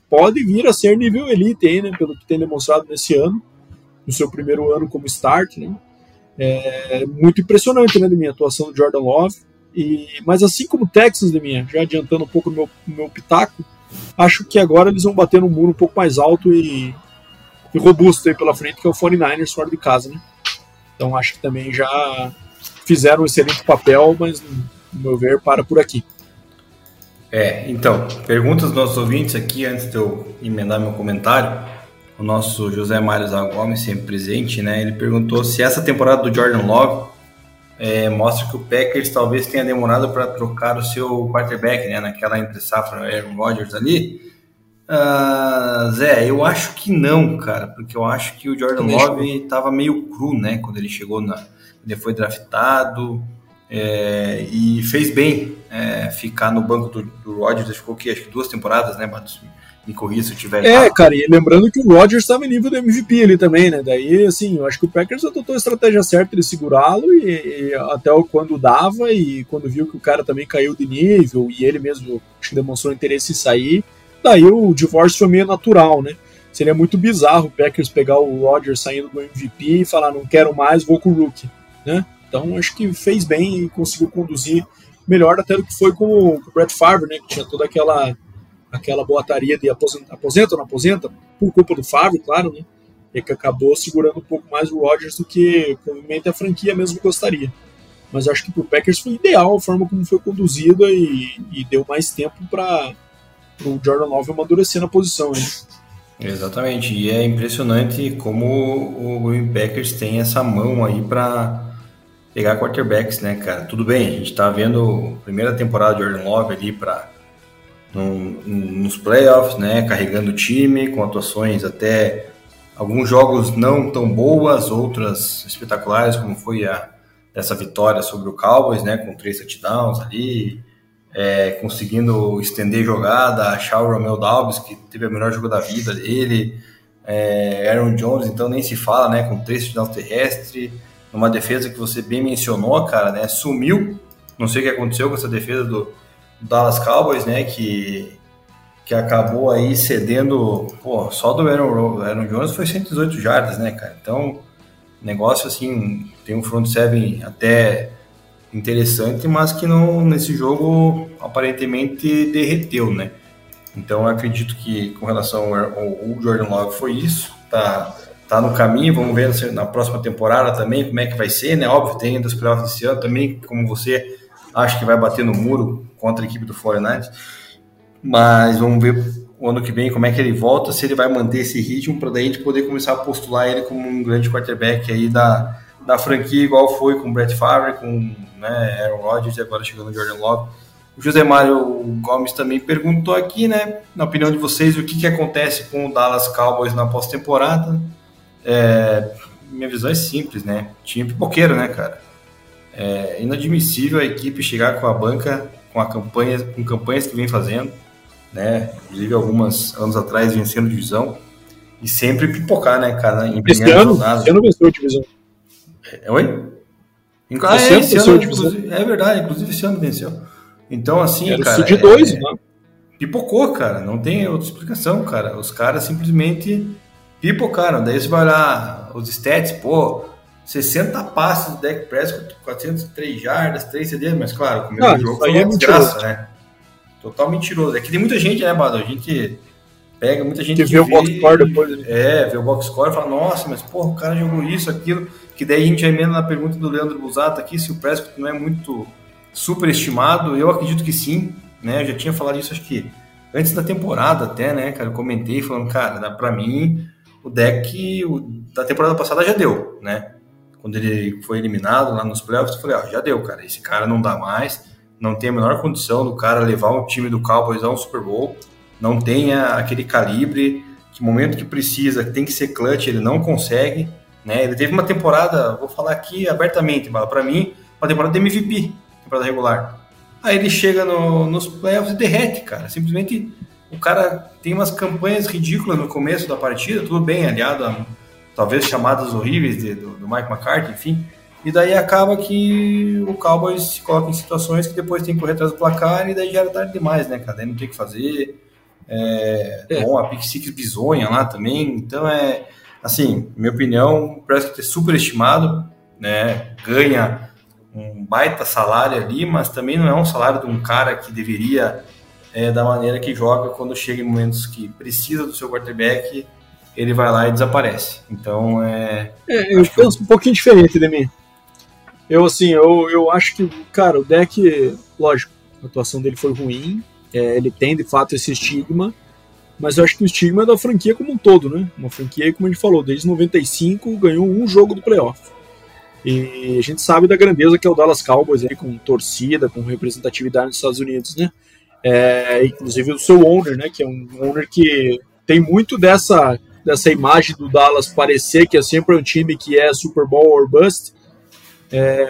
pode vir a ser nível elite, hein, né? Pelo que tem demonstrado nesse ano, no seu primeiro ano como start, né? Muito impressionante, né, Deminha, a atuação do Jordan Love. Mas assim como o Texans, Deminha, já adiantando um pouco o meu pitaco, acho que agora eles vão bater num muro um pouco mais alto e robusto aí pela frente, que é o 49ers fora de casa, né? Então acho que também já... fizeram um excelente papel, mas, no meu ver, para por aqui. Então, perguntas dos nossos ouvintes aqui, antes de eu emendar meu comentário. O nosso José Mário Zagomes, sempre presente, né? Ele perguntou se essa temporada do Jordan Love mostra que o Packers talvez tenha demorado para trocar o seu quarterback, né? Naquela entre-safra, Aaron Rodgers ali. Zé, eu acho que não, cara, porque eu acho que o Jordan Love estava meio cru, né? Quando ele chegou Ele foi draftado e fez bem ficar no banco do Rodgers. Ficou aqui, acho que 2 temporadas, né, Matos? Me corrija se eu tiver errado. É, cara, e lembrando que o Rodgers estava em nível do MVP ali também, né? Daí, assim, eu acho que o Packers adotou a estratégia certa de segurá-lo e até quando dava e quando viu que o cara também caiu de nível e ele mesmo acho que demonstrou interesse em sair, daí o divórcio foi meio natural, né? Seria muito bizarro o Packers pegar o Rodgers saindo do MVP e falar, não quero mais, vou com o Rookie, né? Então, acho que fez bem e conseguiu conduzir melhor até do que foi com o Brett Favre, né? Que tinha toda aquela boataria de aposenta ou não aposenta, por culpa do Favre, claro, né? E que acabou segurando um pouco mais o Rodgers do que provavelmente a franquia mesmo gostaria. Mas acho que pro Packers foi ideal a forma como foi conduzida e deu mais tempo para o Jordan Love amadurecer na posição, né? Exatamente, e é impressionante como o Green Packers tem essa mão aí para pegar quarterbacks, né, cara? Tudo bem, a gente tá vendo a primeira temporada de Jordan Love ali nos playoffs, né, carregando o time, com atuações até alguns jogos não tão boas, outras espetaculares, como foi essa vitória sobre o Cowboys, né, com 3 touchdowns ali, conseguindo estender jogada, achar o Romeo Doubs, que teve o melhor jogo da vida dele, Aaron Jones, então nem se fala, né, com 3 touchdowns terrestres, numa defesa que você bem mencionou, cara, né, sumiu, não sei o que aconteceu com essa defesa do Dallas Cowboys, né, que acabou aí cedendo, pô, só do Aaron Jones foi 118 jardas, né, cara, então, negócio assim, tem um front seven até interessante, mas que não, nesse jogo, aparentemente derreteu, né, então eu acredito que com relação ao Jordan Love foi isso, tá no caminho, vamos ver na próxima temporada também como é que vai ser, né, óbvio, tem ainda os playoffs desse ano também, como você acha que vai bater no muro contra a equipe do 49ers, mas vamos ver o ano que vem como é que ele volta, se ele vai manter esse ritmo para daí a gente poder começar a postular ele como um grande quarterback aí da franquia, igual foi com o Brett Favre, com, né, Aaron Rodgers e agora chegando o Jordan Love. O José Mário Gomes também perguntou aqui, né, na opinião de vocês, o que acontece com o Dallas Cowboys na pós-temporada. Minha visão é simples, né, time pipoqueiro, né, cara. É inadmissível a equipe chegar com a banca com campanhas que vem fazendo, né, inclusive alguns anos atrás vencendo divisão e sempre pipocar, né, cara, em primeira rodada. Eu não venceu a divisão. Oi? Esse ano, é verdade, inclusive esse ano venceu. Então, assim, cara, de 2, né? Pipocou, cara, não tem outra explicação, cara. Os caras simplesmente pipocaram. Daí você vai lá, os stats, pô, 60 passes do Dak Prescott, 403 jardas, 3 CDs, mas claro, o primeiro jogo foi uma desgraça, né? Total mentiroso. É que tem muita gente, né, Bado? A gente pega muita gente que vê o box score depois. Vê o box score e fala, nossa, mas porra, o cara jogou isso, aquilo. Que daí a gente emenda na pergunta do Leandro Busato aqui, se o Prescott não é muito superestimado. Eu acredito que sim, né? Eu já tinha falado isso, acho que antes da temporada até, né, cara? Eu comentei falando, cara, pra mim, o Dak da temporada passada já deu, né? Quando ele foi eliminado lá nos playoffs, eu falei, já deu, cara, esse cara não dá mais, não tem a menor condição do cara levar um time do Cowboys a um Super Bowl, não tem aquele calibre, que momento que precisa, que tem que ser clutch, ele não consegue, né, ele teve uma temporada, vou falar aqui abertamente, para mim, uma temporada de MVP, temporada regular, aí ele chega nos playoffs e derrete, cara, simplesmente o cara tem umas campanhas ridículas no começo da partida, tudo bem, aliado talvez chamadas horríveis do Mike McCarthy, enfim, e daí acaba que o Cowboys se coloca em situações que depois tem que correr atrás do placar e daí já era tarde demais, né, cara, daí não tem o que fazer, bom, a pick six bizonha lá também, então assim, minha opinião, parece que é superestimado, né, ganha um baita salário ali, mas também não é um salário de um cara que deveria, da maneira que joga, quando chega em momentos que precisa do seu quarterback, ele vai lá e desaparece. Então eu penso um pouquinho diferente de mim. Eu acho que, cara, o Dak, lógico, a atuação dele foi ruim, ele tem de fato esse estigma, mas eu acho que o estigma é da franquia como um todo, né? Uma franquia, como a gente falou, desde 95 ganhou um jogo do playoff. E a gente sabe da grandeza que é o Dallas Cowboys, aí, com torcida, com representatividade nos Estados Unidos, né? Inclusive o seu owner, né? Que é um owner que tem muito dessa imagem do Dallas parecer que é sempre um time que é Super Bowl or bust,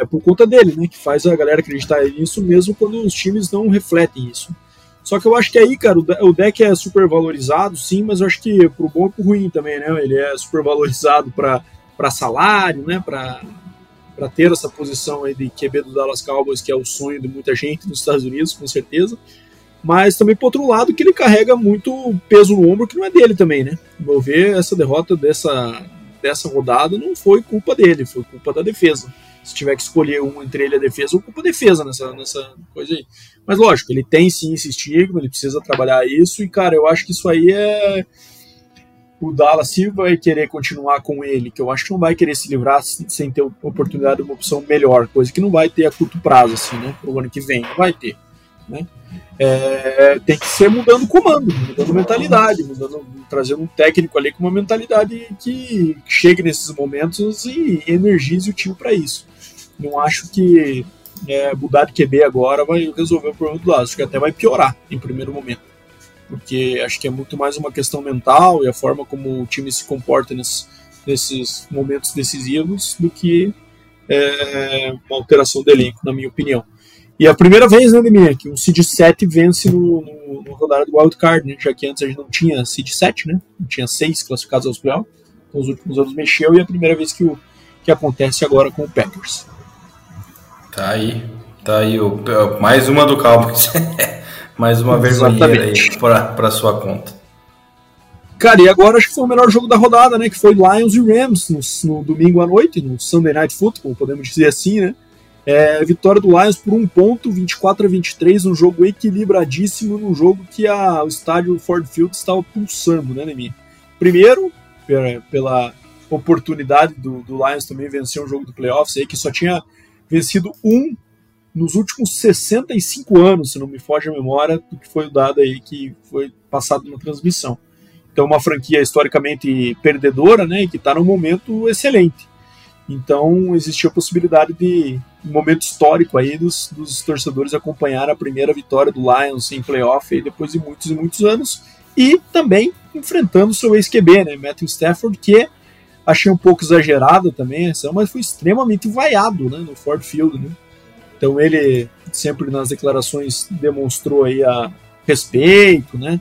por conta dele, né, que faz a galera acreditar nisso mesmo quando os times não refletem isso. Só que eu acho que aí, cara, o deck é super valorizado, sim, mas eu acho que pro bom e pro ruim também, né? Ele é super valorizado para salário, né? Para ter essa posição aí de QB do Dallas Cowboys, que é o sonho de muita gente nos Estados Unidos, com certeza. Mas também, por outro lado, que ele carrega muito peso no ombro, que não é dele também, né? Vou ver, essa derrota dessa rodada não foi culpa dele, foi culpa da defesa. Se tiver que escolher um entre ele e a defesa, ou culpa da defesa nessa coisa aí. Mas lógico, ele tem sim esse estigma, ele precisa trabalhar isso, e cara, eu acho que isso aí é... O Dallas, se vai querer continuar com ele, que eu acho que não vai querer se livrar sem ter oportunidade de uma opção melhor, coisa que não vai ter a curto prazo, assim, né? Pro ano que vem, não vai ter, né? Tem que ser mudando o comando, mudando mentalidade, trazendo um técnico ali com uma mentalidade que chegue nesses momentos e energize o time para isso. Não acho que mudar de QB agora vai resolver o problema do lado, acho que até vai piorar em primeiro momento, porque acho que é muito mais uma questão mental e a forma como o time se comporta nesses momentos decisivos do que uma alteração do elenco, na minha opinião. E a primeira vez, né, Demir, que um seed 7 vence no rodada do Wildcard, né, já que antes a gente não tinha seed 7, né, não tinha 6 classificados aos playoffs, então os últimos anos mexeu, e é a primeira vez que acontece agora com o Packers. Tá aí, mais uma do Cowboys, mais uma vergonheira aí para sua conta. Cara, e agora acho que foi o melhor jogo da rodada, né, que foi Lions e Rams no domingo à noite, no Sunday Night Football, podemos dizer assim, né. Vitória do Lions por 1 ponto, 24-23, um jogo equilibradíssimo, num jogo que o estádio Ford Field estava pulsando, né, Nemi? Primeiro, pela oportunidade do Lions também vencer um jogo do playoffs aí, que só tinha vencido nos últimos 65 anos, se não me foge a memória, do que foi dado aí, que foi passado na transmissão. Então, uma franquia historicamente perdedora, né, e que está num momento excelente. Então, existia a possibilidade de um momento histórico aí dos torcedores acompanhar a primeira vitória do Lions em playoff aí, depois de muitos e muitos anos, e também enfrentando seu ex-QB, né, Matthew Stafford, que achei um pouco exagerado também, mas foi extremamente vaiado, né, no Ford Field, né? Então ele sempre nas declarações demonstrou aí a respeito, né,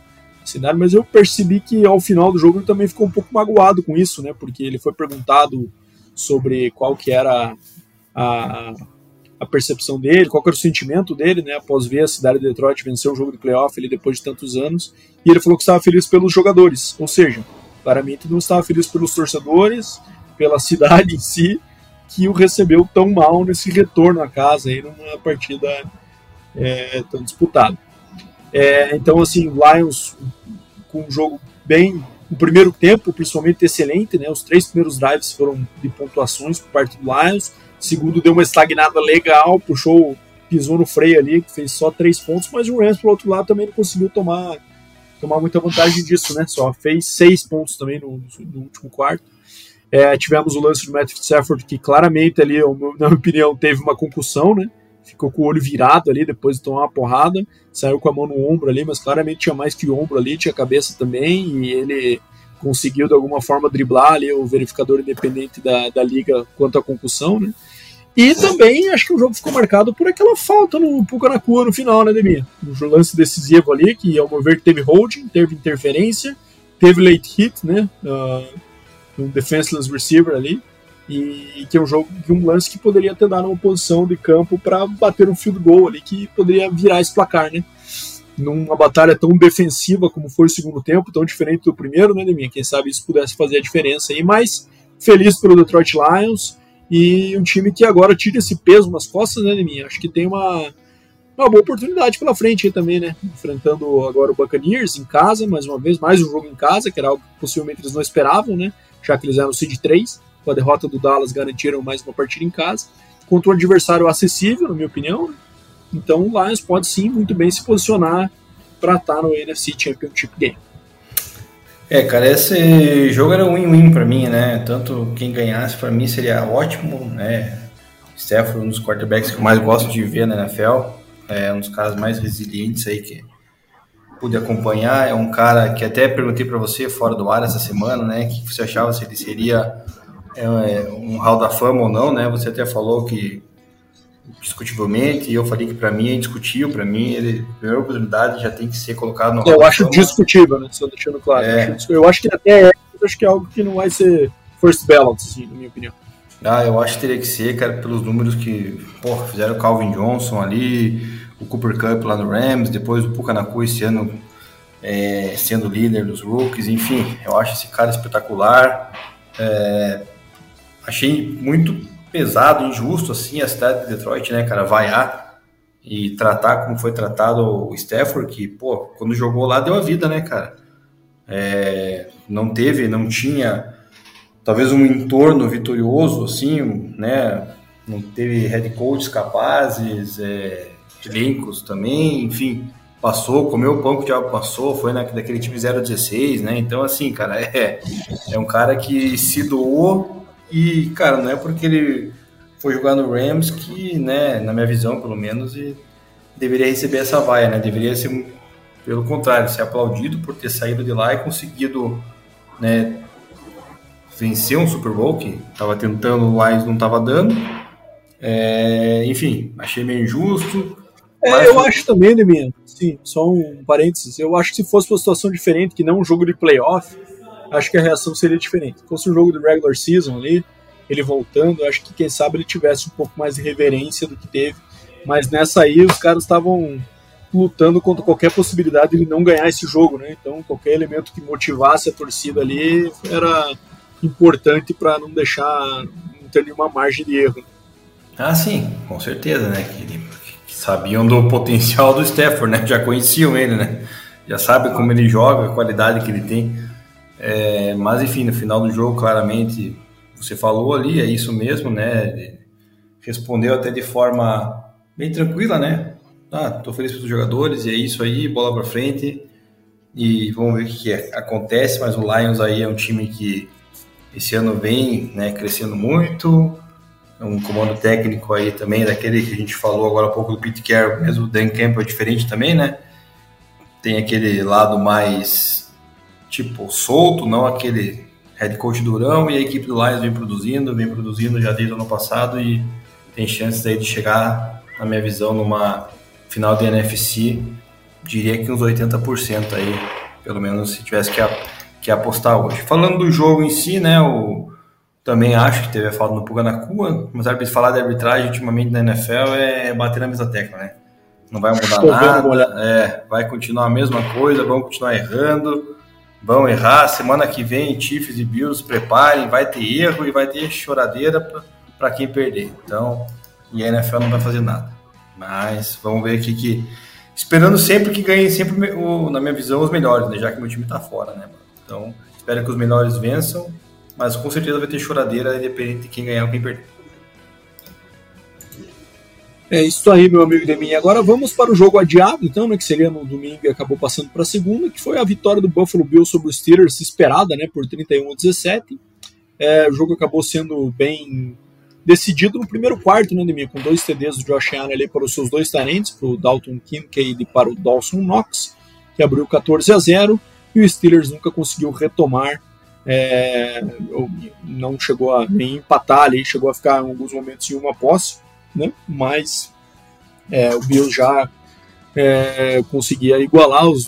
mas eu percebi que ao final do jogo ele também ficou um pouco magoado com isso, né, porque ele foi perguntado sobre qual que era a percepção dele, qual que era o sentimento dele, né, após ver a cidade de Detroit vencer o jogo de playoff ele, depois de tantos anos, e ele falou que estava feliz pelos jogadores, ou seja, claramente não estava feliz pelos torcedores, pela cidade em si, que o recebeu tão mal nesse retorno à casa, aí, numa partida tão disputada. Então, assim, o Lions com um jogo bem... O primeiro tempo, principalmente, excelente, né? Os 3 primeiros drives foram de pontuações por parte do Lions. O segundo deu uma estagnada legal, pisou no freio ali, que fez só 3 pontos, mas o Rams, por outro lado, também não conseguiu tomar muita vantagem disso, né? Só fez 6 pontos também no último quarto. Tivemos o lance do Matthew Stafford, que claramente, ali, na minha opinião, teve uma concussão, né? Ficou com o olho virado ali, depois de tomar uma porrada, saiu com a mão no ombro ali, mas claramente tinha mais que ombro ali, tinha cabeça também, e ele conseguiu de alguma forma driblar ali o verificador independente da liga quanto à concussão, né? E também acho que o jogo ficou marcado por aquela falta no Pucanacua no final, né, Demir? Um lance decisivo ali, que ao meu ver teve holding, teve interferência, teve late hit, né? Um defenseless receiver ali, e que é um lance que poderia ter dado uma posição de campo para bater um field goal ali, que poderia virar esse placar, né? Numa batalha tão defensiva como foi o segundo tempo, tão diferente do primeiro, né, Deminha? Quem sabe isso pudesse fazer a diferença aí, mas feliz pelo Detroit Lions, e um time que agora tira esse peso nas costas, né, Deminha? Acho que tem uma boa oportunidade pela frente aí também, né? Enfrentando agora o Buccaneers em casa, mais uma vez, mais um jogo em casa, que era algo que possivelmente eles não esperavam, né? Já que eles eram o seed 3, com a derrota do Dallas garantiram mais uma partida em casa, contra um adversário acessível, na minha opinião, né? Então o Lions pode sim muito bem se posicionar para estar no NFC Championship Game. Cara, esse jogo era win-win para mim, né? Tanto quem ganhasse para mim seria ótimo, né? Stafford, um dos quarterbacks que eu mais gosto de ver na NFL, é um dos caras mais resilientes aí que pude acompanhar, é um cara que até perguntei para você fora do ar essa semana, né? O que você achava, se ele seria um Hall da Fama ou não, né? Você até falou que discutivelmente, e eu falei que para mim é indiscutível, para mim ele, a primeira oportunidade já tem que ser colocado no... Eu acho discutível, né, só deixando claro. Eu acho que até é, acho que é algo que não vai ser first ballot, assim, na minha opinião. Ah, eu acho que teria que ser, cara, pelos números que, porra, fizeram o Calvin Johnson ali, o Cooper Kupp lá no Rams, depois o Puka Nacua esse ano sendo líder dos rookies, enfim, eu acho esse cara espetacular. Achei muito pesado, injusto, assim, a cidade de Detroit, né, cara, vaiar e tratar como foi tratado o Stafford, que, pô, quando jogou lá, deu a vida, né, cara. Não tinha... talvez um entorno vitorioso, assim, né? Não teve head coaches capazes, elencos também, enfim, passou, comeu o pão que o diabo passou, foi daquele time 0-16, né? Então, assim, cara, é um cara que se doou e, cara, não é porque ele foi jogar no Rams que, né, na minha visão, pelo menos, deveria receber essa vaia, né? Deveria ser, pelo contrário, ser aplaudido por ter saído de lá e conseguido, né, vencer um Super Bowl que estava tentando lá e não estava dando. Enfim, achei meio injusto. Eu acho também, né, minha? Sim, só um parênteses. Eu acho que se fosse uma situação diferente, que não um jogo de playoff, acho que a reação seria diferente. Se fosse um jogo de regular season ali, ele voltando, eu acho que quem sabe ele tivesse um pouco mais de reverência do que teve. Mas nessa aí, os caras estavam lutando contra qualquer possibilidade de ele não ganhar esse jogo, né? Então, qualquer elemento que motivasse a torcida ali era importante para não deixar, não ter nenhuma margem de erro. Ah, sim, com certeza, né? Que sabiam do potencial do Stafford, né? Já conheciam ele, né? Já sabem como ele joga, a qualidade que ele tem. Mas, enfim, no final do jogo, claramente, você falou ali, é isso mesmo, né? Ele respondeu até de forma bem tranquila, né? Ah, tô feliz pelos jogadores, e é isso aí, bola para frente. E vamos ver o que acontece, mas o Lions aí é um time que esse ano vem, né, crescendo muito, um comando técnico aí também, daquele que a gente falou agora há pouco do Pete Carroll, mesmo o Dan Campbell é diferente também, né, tem aquele lado mais, tipo, solto, não aquele head coach durão, e a equipe do Lions vem produzindo já desde o ano passado e tem chances aí de chegar, na minha visão, numa final de NFC, diria que uns 80% aí, pelo menos se tivesse que apostar hoje. Falando do jogo em si, né, eu também acho que teve a falta no Puka Nacua, mas falar de arbitragem ultimamente na NFL é bater na mesma tecla, né? Não vai mudar nada, vai continuar a mesma coisa, vão continuar errando, vão errar, semana que vem, Chiefs e Bills, preparem, vai ter erro e vai ter choradeira para quem perder. Então, e a NFL não vai fazer nada. Mas vamos ver aqui que, esperando sempre que ganhe, sempre, na minha visão, os melhores, né, já que meu time tá fora, né? Então, espero que os melhores vençam, mas com certeza vai ter choradeira, independente de quem ganhar ou quem perder. É isso aí, meu amigo Deminha. Agora vamos para o jogo adiado, então, né, que seria no domingo e acabou passando para a segunda, que foi a vitória do Buffalo Bills sobre os Steelers, esperada, né, por 31-17. O jogo acabou sendo bem decidido no primeiro quarto, né, Deminha, com 2 TDs do Josh Allen ali para os seus 2 tarentes, para o Dalton Kincaid e para o Dawson Knox, que abriu 14-0. E o Steelers nunca conseguiu retomar, não chegou a nem empatar ali, chegou a ficar em alguns momentos em uma posse, né? Mas o Bills já conseguia igualar os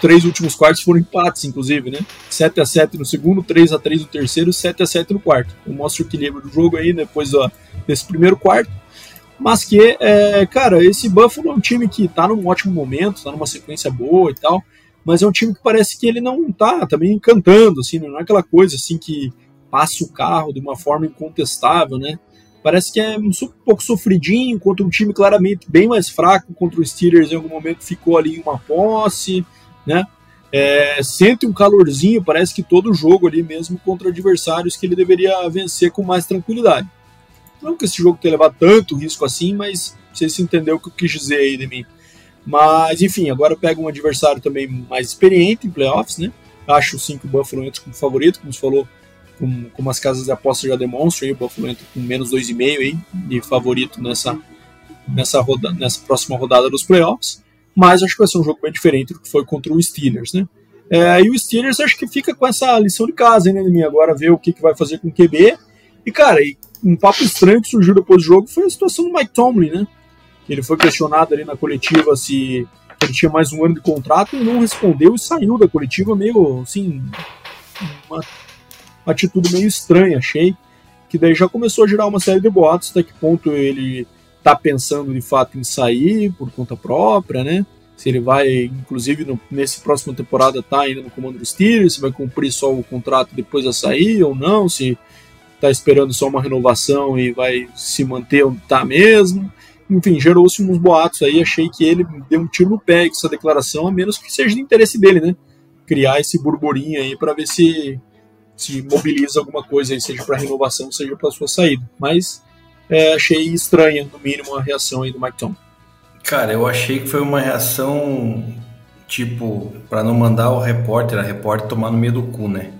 3 últimos quartos foram empates, inclusive, né? 7-7 no segundo, 3-3 no terceiro, 7-7 no quarto. Eu mostro o equilíbrio do jogo aí depois desse primeiro quarto. Mas que, cara, esse Buffalo é um time que tá num ótimo momento, tá numa sequência boa e tal, mas é um time que parece que ele não tá também encantando, assim, não é aquela coisa assim que passa o carro de uma forma incontestável, né? Parece que é um pouco sofridinho contra um time claramente bem mais fraco, contra o Steelers em algum momento ficou ali em uma posse, né? Sente um calorzinho, parece que todo jogo ali mesmo contra adversários que ele deveria vencer com mais tranquilidade. Não que esse jogo tenha levado tanto risco assim, mas vocês entenderam o que eu quis dizer aí de mim. Mas, enfim, agora pega um adversário também mais experiente em playoffs, né? Acho sim que o Buffalo entra como favorito, como você falou, como as casas de aposta já demonstram, aí, o Buffalo entra com menos 2,5 aí, de favorito nessa próxima rodada dos playoffs, mas acho que vai ser um jogo bem diferente do que foi contra o Steelers, né? E o Steelers acho que fica com essa lição de casa, hein, né, Ademir? Agora ver o que vai fazer com o QB, e, cara, um papo estranho que surgiu depois do jogo foi a situação do Mike Tomlin, né? Ele foi questionado ali na coletiva se ele tinha mais um ano de contrato e não respondeu e saiu da coletiva meio, assim, uma atitude meio estranha, achei. Que daí já começou a girar uma série de boatos, até que ponto ele tá pensando de fato em sair por conta própria, né? Se ele vai, inclusive, nesse próximo temporada tá ainda no comando dos Steelers, se vai cumprir só o contrato depois da sair ou não, se tá esperando só uma renovação e vai se manter onde tá mesmo. Enfim, gerou-se uns boatos aí, achei que ele deu um tiro no pé com essa declaração, a menos que seja de interesse dele, né? Criar esse burburinho aí para ver se mobiliza alguma coisa aí, seja para renovação, seja para sua saída. Mas achei estranha, no mínimo, a reação aí do Mike Tomlin. Cara, eu achei que foi uma reação, tipo, para não mandar a repórter tomar no meio do cu, né?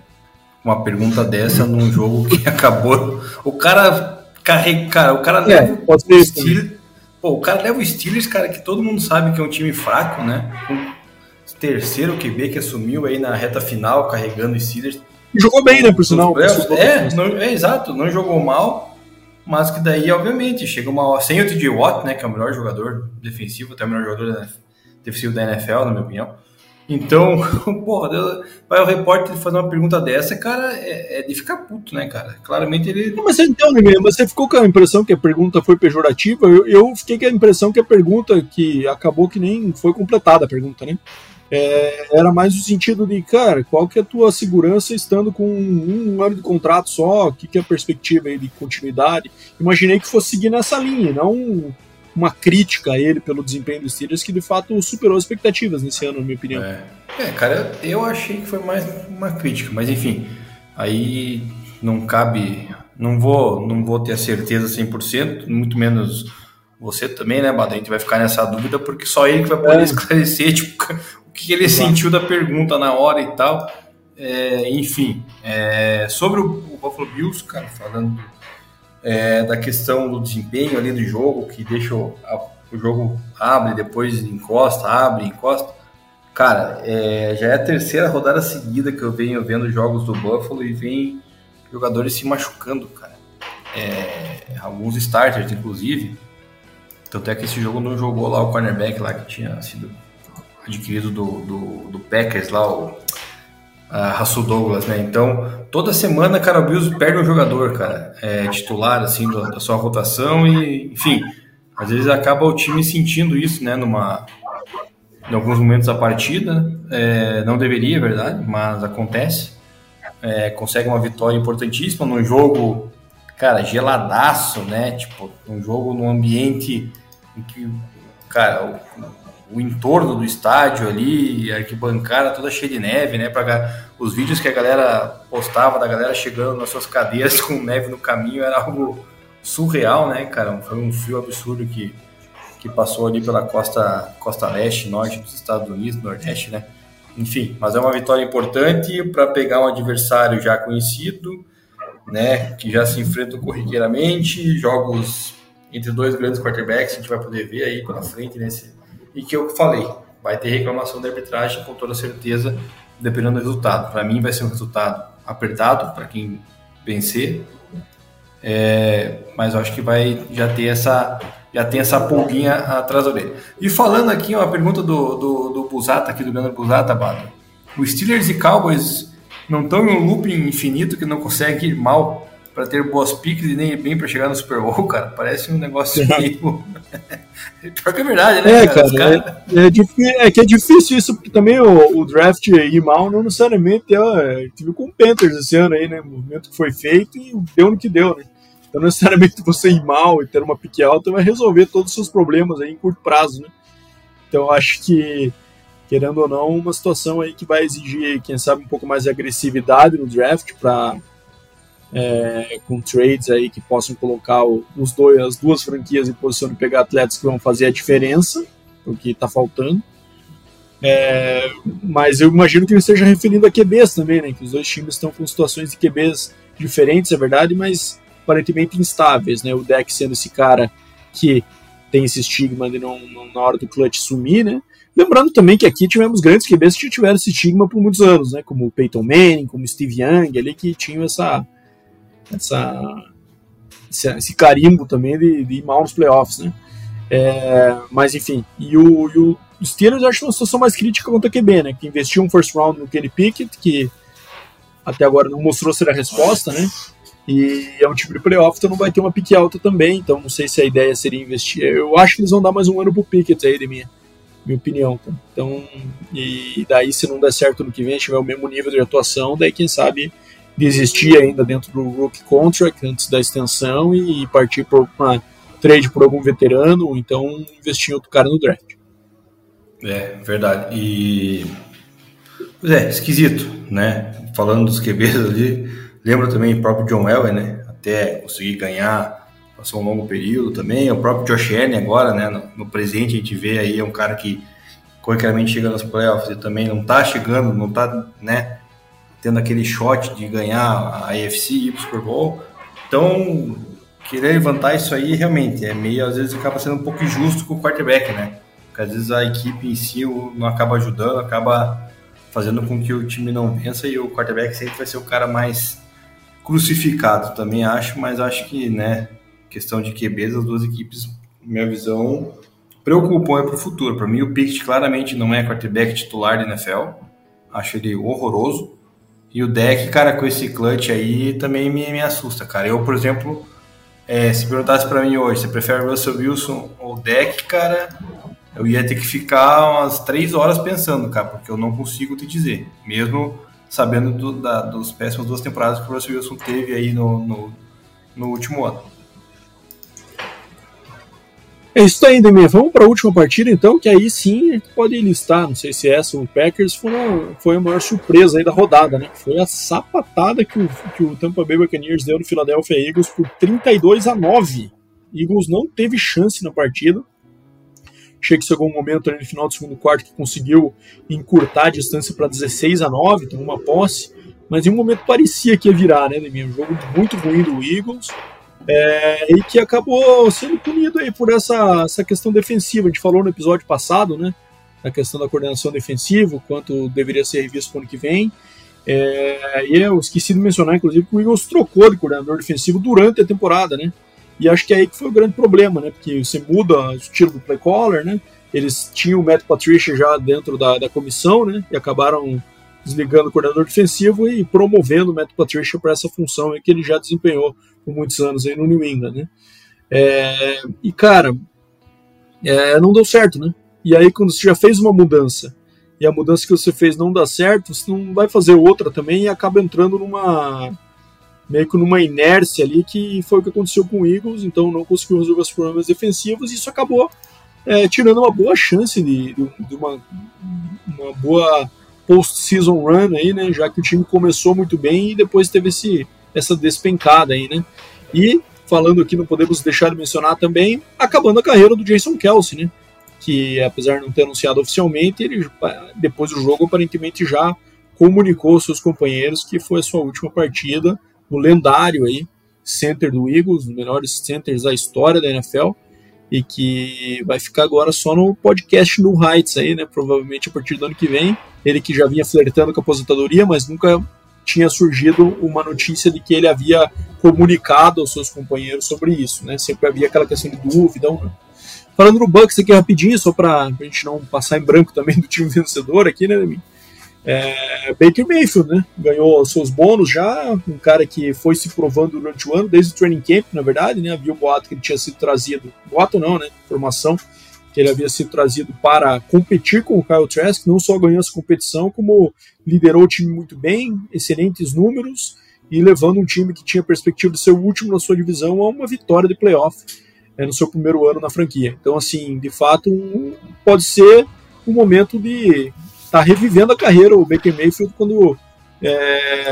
Uma pergunta dessa num jogo que acabou... O cara leva o Steelers, cara, que todo mundo sabe que é um time fraco, né? O terceiro QB que assumiu aí na reta final, carregando o Steelers. E jogou bem, né, por sinal? Exato, não jogou mal, mas que daí, obviamente, chega uma hora, sem o TJ Watt, né, que é o melhor jogador defensivo, até o melhor jogador defensivo da NFL, na minha opinião. Então, porra, vai o repórter fazer uma pergunta dessa, cara, é de ficar puto, né, cara? Claramente ele... Mas então, você ficou com a impressão que a pergunta foi pejorativa? Eu fiquei com a impressão que a pergunta, que acabou que nem foi completada a pergunta, né? Era mais o sentido de, cara, qual que é a tua segurança estando com um ano de contrato só? O que é a perspectiva aí de continuidade? Imaginei que fosse seguir nessa linha, não... uma crítica a ele pelo desempenho dos Steelers, que de fato superou as expectativas nesse ano, na minha opinião. Cara, eu achei que foi mais uma crítica, mas enfim, aí não cabe, não vou ter a certeza 100%, muito menos você também, né, Badente? A gente vai ficar nessa dúvida, porque só ele que vai poder esclarecer, tipo, o que ele sentiu da pergunta na hora e tal. Sobre o Buffalo Bills, cara, falando da questão do desempenho ali do jogo, que deixa o jogo abre, depois encosta, abre, encosta. Cara, já é a terceira rodada seguida que eu venho vendo jogos do Buffalo e vem jogadores se machucando, cara. Alguns starters, inclusive. Tanto é que esse jogo não jogou lá o cornerback lá que tinha sido adquirido do Packers lá, Rasul Douglas, né? Então, toda semana, cara, o Bills perde um jogador, cara, titular, assim, da sua rotação e, enfim, às vezes acaba o time sentindo isso, né, em alguns momentos da partida, não deveria, é verdade, mas acontece, consegue uma vitória importantíssima num jogo, cara, geladaço, né, tipo, um jogo num ambiente em que, cara, o entorno do estádio ali, a arquibancada toda cheia de neve, né? Os vídeos que a galera postava da galera chegando nas suas cadeiras com neve no caminho era algo surreal, né, cara? Foi um frio absurdo que passou ali pela costa leste, norte dos Estados Unidos, nordeste, né? Enfim, mas é uma vitória importante para pegar um adversário já conhecido, né? Que já se enfrentam corriqueiramente, jogos entre dois grandes quarterbacks, a gente vai poder ver aí pela frente nesse... E que eu falei, vai ter reclamação da arbitragem com toda certeza, dependendo do resultado. Para mim vai ser um resultado apertado, para quem vencer, mas eu acho que vai já tem essa pulguinha atrás da orelha. E falando aqui, uma pergunta do Busata, aqui do Leandro Busata, Bada. Os Steelers e Cowboys não estão em um looping infinito que não consegue ir mal para ter boas piques e nem bem para chegar no Super Bowl, cara? Parece um negócio meio... Pior que é verdade, né? Cara? É difícil isso, porque também o draft ir mal não necessariamente tive com o Panthers esse ano aí, né? O movimento que foi feito e deu no que deu, né? Então, necessariamente você ir mal e ter uma pique alta vai resolver todos os seus problemas aí em curto prazo, né? Então, acho que, querendo ou não, uma situação aí que vai exigir, quem sabe, um pouco mais de agressividade no draft com trades aí que possam colocar as duas franquias em posição de pegar atletas que vão fazer a diferença, o que está faltando, mas eu imagino que ele esteja referindo a QBs também, né, que os dois times estão com situações de QBs diferentes, é verdade, mas aparentemente instáveis, né, o Dak sendo esse cara que tem esse estigma de não na hora do clutch sumir, né, lembrando também que aqui tivemos grandes QBs que tiveram esse estigma por muitos anos, né, como o Peyton Manning, como o Steve Young, ali que tinham essa esse carimbo também de ir mal nos playoffs, né? Mas enfim, e o Steelers eu acho uma situação mais crítica contra o QB, né? Que investiu um first round no Kenny Pickett, que até agora não mostrou ser a resposta, né? E é um time de playoff, então não vai ter uma pique alta também, então não sei se a ideia seria investir. Eu acho que eles vão dar mais um ano pro Pickett aí, de minha opinião. Tá? Então, e daí se não der certo no que vem, tiver o mesmo nível de atuação, daí quem sabe desistir ainda dentro do rookie contract, antes da extensão, e partir por uma trade por algum veterano, ou então investir em outro cara no draft. É, verdade. E... Pois é, esquisito, né? Falando dos QBs ali, lembra também o próprio John Elway, né? Até conseguir ganhar, passou um longo período também. O próprio Josh Allen agora, né? No presente a gente vê aí, é um cara que corretamente chega nos playoffs e também não tá chegando, não tá, né? Tendo aquele shot de ganhar a AFC e ir pro Super Bowl. Então, querer levantar isso aí realmente é meio, às vezes acaba sendo um pouco injusto com o quarterback, né? Porque às vezes a equipe em si não acaba ajudando, acaba fazendo com que o time não vença e o quarterback sempre vai ser o cara mais crucificado, também acho, mas acho que, né, questão de QBs, as duas equipes, minha visão, preocupam para o futuro. Para mim, o Pickett claramente não é quarterback titular da NFL, acho ele horroroso, e o Deck, cara, com esse clutch aí também me assusta, cara. Eu, por exemplo, se perguntasse para mim hoje, você prefere Russell Wilson ou Deck, cara, eu ia ter que ficar umas 3 horas pensando, cara, porque eu não consigo te dizer, mesmo sabendo dos péssimos 2 temporadas que o Russell Wilson teve aí no último ano. É isso aí, Demir. Vamos para a última partida, então, que aí sim a gente pode listar. Não sei se essa ou o Packers foi a maior surpresa aí da rodada, né? Foi a sapatada que o Tampa Bay Buccaneers deu no Philadelphia Eagles por 32-9. Eagles não teve chance na partida. Achei que chegou um momento ali no final do segundo quarto que conseguiu encurtar a distância para 16-9, tomou uma posse, mas em um momento parecia que ia virar, né, Demir? Um jogo muito ruim do Eagles, e que acabou sendo punido aí por essa questão defensiva. A gente falou no episódio passado, né, a questão da coordenação defensiva, o quanto deveria ser revisto para o ano que vem. E eu esqueci de mencionar, inclusive, que o Eagles trocou de coordenador defensivo durante a temporada, né? E acho que é aí que foi o grande problema, né? Porque você muda o estilo do play caller, né? Eles tinham o Matt Patricia já dentro da comissão, né? E acabaram desligando o coordenador defensivo e promovendo o Matt Patricia para essa função aí que ele já desempenhou por muitos anos aí no New England, né? E, cara, não deu certo, né? E aí quando você já fez uma mudança e a mudança que você fez não dá certo, você não vai fazer outra também e acaba entrando meio que numa inércia ali, que foi o que aconteceu com o Eagles, então não conseguiu resolver os problemas defensivos, e isso acabou tirando uma boa chance de uma boa post-season run aí, né, já que o time começou muito bem e depois teve essa despencada aí, né, e falando aqui, não podemos deixar de mencionar também, acabando a carreira do Jason Kelce, né, que apesar de não ter anunciado oficialmente, ele depois do jogo aparentemente já comunicou aos seus companheiros que foi a sua última partida, o lendário aí, center do Eagles, um dos melhores centers da história da NFL, e que vai ficar agora só no podcast no Heights aí, né, provavelmente a partir do ano que vem, ele que já vinha flertando com a aposentadoria, mas nunca tinha surgido uma notícia de que ele havia comunicado aos seus companheiros sobre isso, né, sempre havia aquela questão de dúvida ou não. Falando no Bucks aqui rapidinho, só pra gente não passar em branco também do time vencedor aqui, né, Demi? Baker Mayfield, né? Ganhou seus bônus já, um cara que foi se provando durante o ano, desde o training camp, na verdade, né? Havia um boato que ele tinha sido trazido, boato não, né? Informação que ele havia sido trazido para competir com o Kyle Trask, não só ganhou essa competição, como liderou o time muito bem, excelentes números, e levando um time que tinha perspectiva de ser o último na sua divisão a uma vitória de playoff no seu primeiro ano na franquia. Então, assim, de fato, pode ser um momento de... Tá revivendo a carreira o Baker Mayfield quando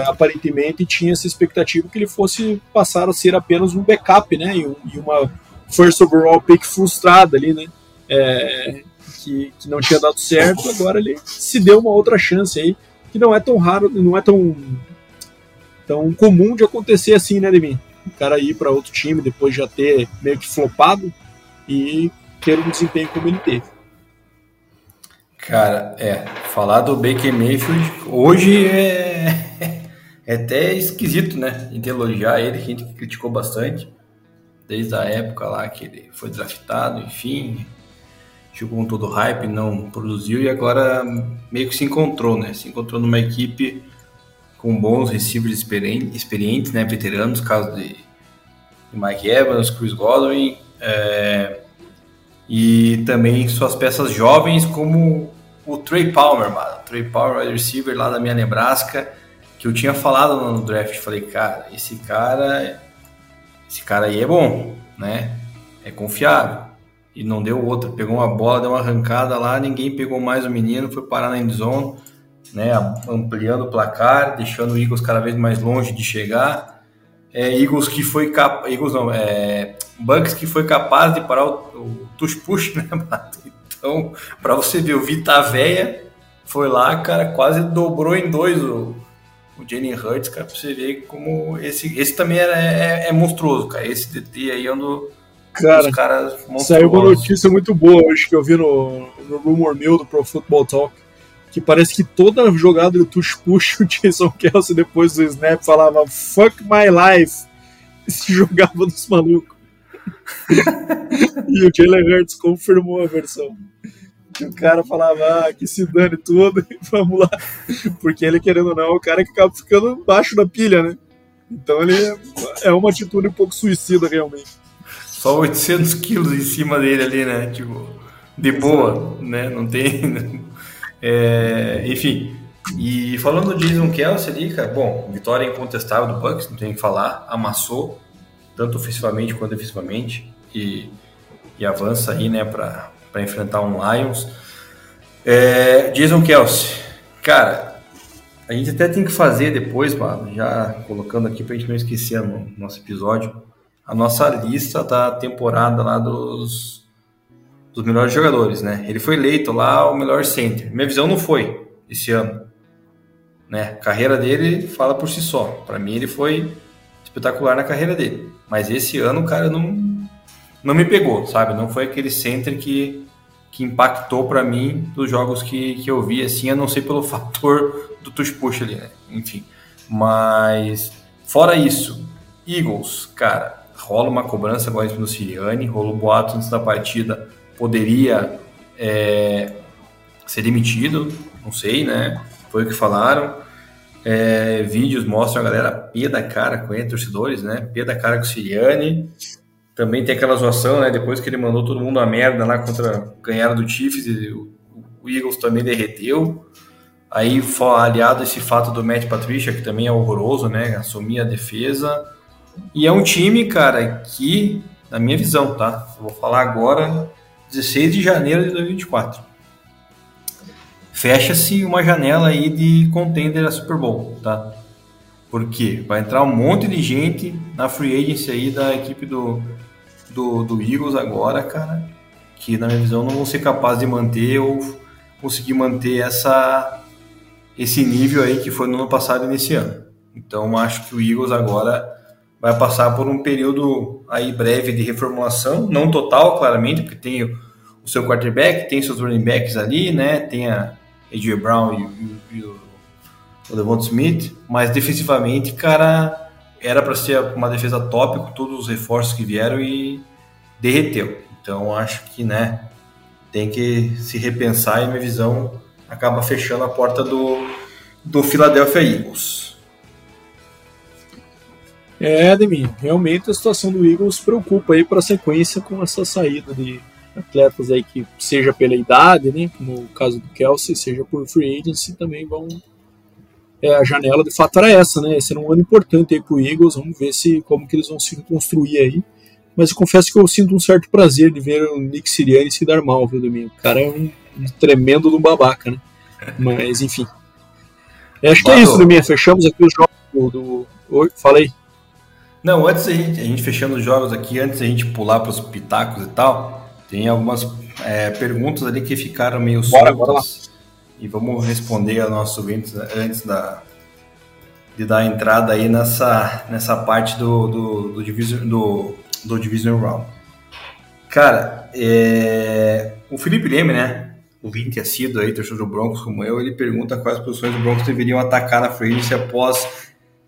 aparentemente tinha essa expectativa que ele fosse passar a ser apenas um backup, né, e uma first overall pick frustrada ali, né, que não tinha dado certo, agora ele se deu uma outra chance aí, que não é tão raro, não é tão comum de acontecer assim, né, Demi? O cara ir para outro time depois já ter meio que flopado e ter um desempenho como ele teve. Cara, falar do Baker Mayfield hoje é até esquisito, né? Em elogiar ele, que a gente criticou bastante. desde a época lá que ele foi draftado, enfim, chegou com todo o hype, não produziu e agora meio que se encontrou, né? Se encontrou numa equipe com bons receivers experientes, né? Veteranos, caso de Mike Evans, Chris Godwin, e também suas peças jovens como o Trey Palmer, mano. Trey Palmer, wide receiver lá da minha Nebraska, que eu tinha falado no draft, falei, cara, esse cara aí é bom, né, é confiável, e não deu outra, pegou uma bola, deu uma arrancada lá, ninguém pegou mais o menino, foi parar na endzone, né, ampliando o placar, deixando o Eagles cada vez mais longe de chegar, Bucks que foi capaz de parar o tush-push, né, então, pra você ver, o Vita Véia foi lá, cara, quase dobrou em dois o Jalen Hurts, cara, pra você ver como esse também é monstruoso, cara. Esse DT aí é um dos caras monstruosos. Saiu uma notícia muito boa hoje que eu vi no Rumor Mill do Pro Football Talk, que parece que toda jogada do tush-push, o Jason Kelce depois do snap falava fuck my life e se jogava dos malucos. E o Jalen Hurts confirmou a versão. Que o cara falava, que se dane tudo, vamos lá. Porque ele, querendo ou não, é o cara que acaba ficando baixo da pilha, né? Então ele é uma atitude um pouco suicida, realmente. Só 800 quilos em cima dele ali, né? Tipo, de boa, né? Não tem... enfim, e falando do Jason Kelce ali, cara, bom, vitória incontestável do Bucks, não tem o que falar, amassou, tanto ofensivamente quanto defensivamente, e avança aí, né, para enfrentar um Lions. Jason Kelce, cara, a gente até tem que fazer depois, mano, já colocando aqui pra gente não esquecer no nosso episódio, a nossa lista da temporada lá dos melhores jogadores, né? Ele foi eleito lá o melhor center. Minha visão não foi esse ano, né? A carreira dele fala por si só. Pra mim ele foi espetacular na carreira dele. Mas esse ano, cara, não me pegou, sabe? Não foi aquele center que impactou pra mim dos jogos que eu vi, assim, a não ser pelo fator do tush-push ali, né? Enfim, mas fora isso, Eagles, cara, rola uma cobrança agora no Sirianni, rolou boato antes da partida, poderia ser demitido, não sei, né? Foi o que falaram. Vídeos mostram a galera pé da cara com ele, torcedores, né? Pé da cara com o Sirianni. Também tem aquela zoação, né? Depois que ele mandou todo mundo a merda lá contra ganharam do Chiefs, e o Eagles também derreteu. Aí, aliado esse fato do Matt Patricia, que também é horroroso, né? Assumir a defesa. E é um time, cara, que, na minha visão, tá? Eu vou falar agora, 16 de janeiro de 2024. Fecha-se uma janela aí de contender a Super Bowl, tá? Porque vai entrar um monte de gente na free agency aí da equipe do Eagles agora, cara, que na minha visão não vão ser capazes de manter ou conseguir manter esse nível aí que foi no ano passado e nesse ano. Então acho que o Eagles agora vai passar por um período aí breve de reformulação, não total, claramente, porque tem o seu quarterback, tem seus running backs ali, né, tem a A.J. Brown e o Devonta Smith, mas defensivamente, cara, era para ser uma defesa top com todos os reforços que vieram e derreteu. Então acho que, né, tem que se repensar e minha visão acaba fechando a porta do Philadelphia Eagles. Ademir, realmente a situação do Eagles preocupa aí para a sequência com essa saída de atletas aí que, seja pela idade, né, como o caso do Kelce, seja por free agency, também vão... a janela de fato era essa, né? Esse era um ano importante aí pro Eagles, vamos ver como que eles vão se reconstruir aí. Mas eu confesso que eu sinto um certo prazer de ver o Nick Sirianni se dar mal, viu, Domingo? O cara é um tremendo do babaca, né? Mas, enfim. Acho que é isso, Domingo. Fechamos aqui os jogos Oi, falei. Não, antes a gente fechando os jogos aqui, antes a gente pular pros pitacos e tal, tem algumas perguntas ali que ficaram meio soltas. Bora lá. E vamos responder aos nossos ouvintes antes de dar entrada aí nessa parte do Divisional Round. Cara, o Felipe Leme, né? O ouvinte assíduo aí, torcedor do Broncos como eu, ele pergunta quais posições do Broncos deveriam atacar na free agency após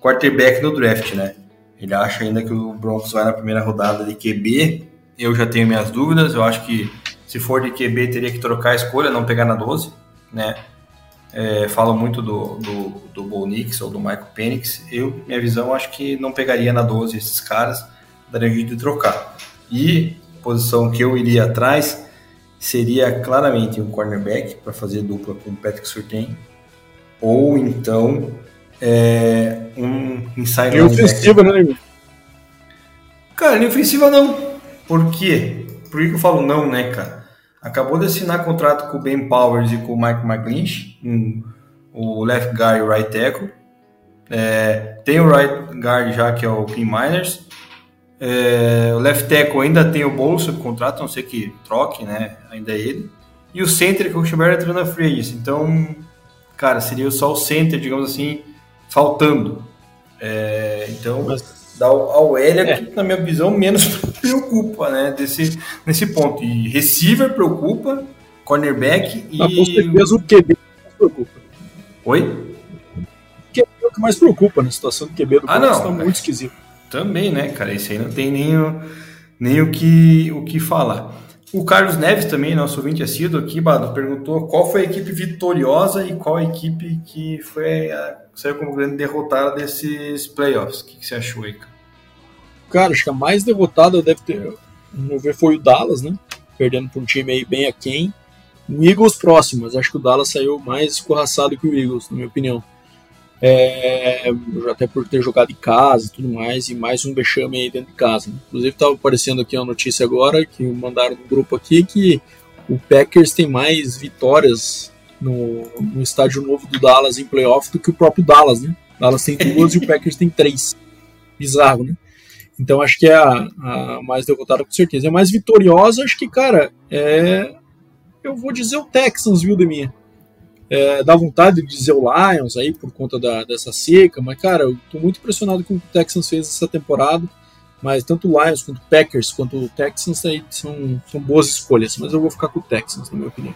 quarterback no draft, né? Ele acha ainda que o Broncos vai na primeira rodada de QB. Eu já tenho minhas dúvidas. Eu acho que se for de QB, teria que trocar a escolha, não pegar na 12, né? Falam muito do Bo Nix ou do Michael Penix. Minha visão, acho que não pegaria na 12 esses caras, daria um jeito de trocar. E a posição que eu iria atrás seria claramente um cornerback para fazer dupla com o Patrick Surtain, ou então um inside linebacker. Nem ofensiva, né? Cara, nem ofensiva não. Por quê? Por que eu falo não, né, cara? Acabou de assinar contrato com o Ben Powers e com o Mike McGlinchey, o left guard e o right tackle. Tem o right guard já, que é o Kim Miners. O left tackle ainda tem o bolso do contrato, a não ser que troque, né? Ainda é ele. E o center, que é o Schubert, entrou na free agency. Então, cara, seria só o center, digamos assim, faltando. Então, dá o Auélia, que na minha visão menos preocupa, né, nesse ponto. E receiver preocupa, cornerback e... Com certeza o QB mais preocupa. Oi? O QB é o que mais preocupa, na situação do QB do Corinthians, está muito esquisito. Também, né, cara, isso aí não tem nem o que falar. O Carlos Neves também, nosso ouvinte assíduo aqui, Bado, perguntou qual foi a equipe vitoriosa e qual a equipe que saiu como grande derrotada desses playoffs. O que você achou aí, cara? Cara, acho que a mais derrotada deve ter, no ver, foi o Dallas, né? Perdendo para um time aí bem aquém. O Eagles próximo, mas acho que o Dallas saiu mais escorraçado que o Eagles, na minha opinião. Até por ter jogado em casa e tudo mais, e mais um vexame aí dentro de casa. Né? Inclusive, estava aparecendo aqui uma notícia agora, que mandaram no grupo aqui, que o Packers tem mais vitórias no estádio novo do Dallas em playoff do que o próprio Dallas, né? O Dallas tem 2 e o Packers tem 3. Bizarro, né? Então acho que é a mais derrotada, com certeza. A mais vitoriosa, acho que, cara, eu vou dizer o Texans, viu, Deminha? Dá vontade de dizer o Lions aí por conta dessa seca, mas, cara, eu tô muito impressionado com o que o Texans fez essa temporada, mas tanto o Lions quanto o Packers quanto o Texans aí são boas escolhas, mas eu vou ficar com o Texans, na minha opinião.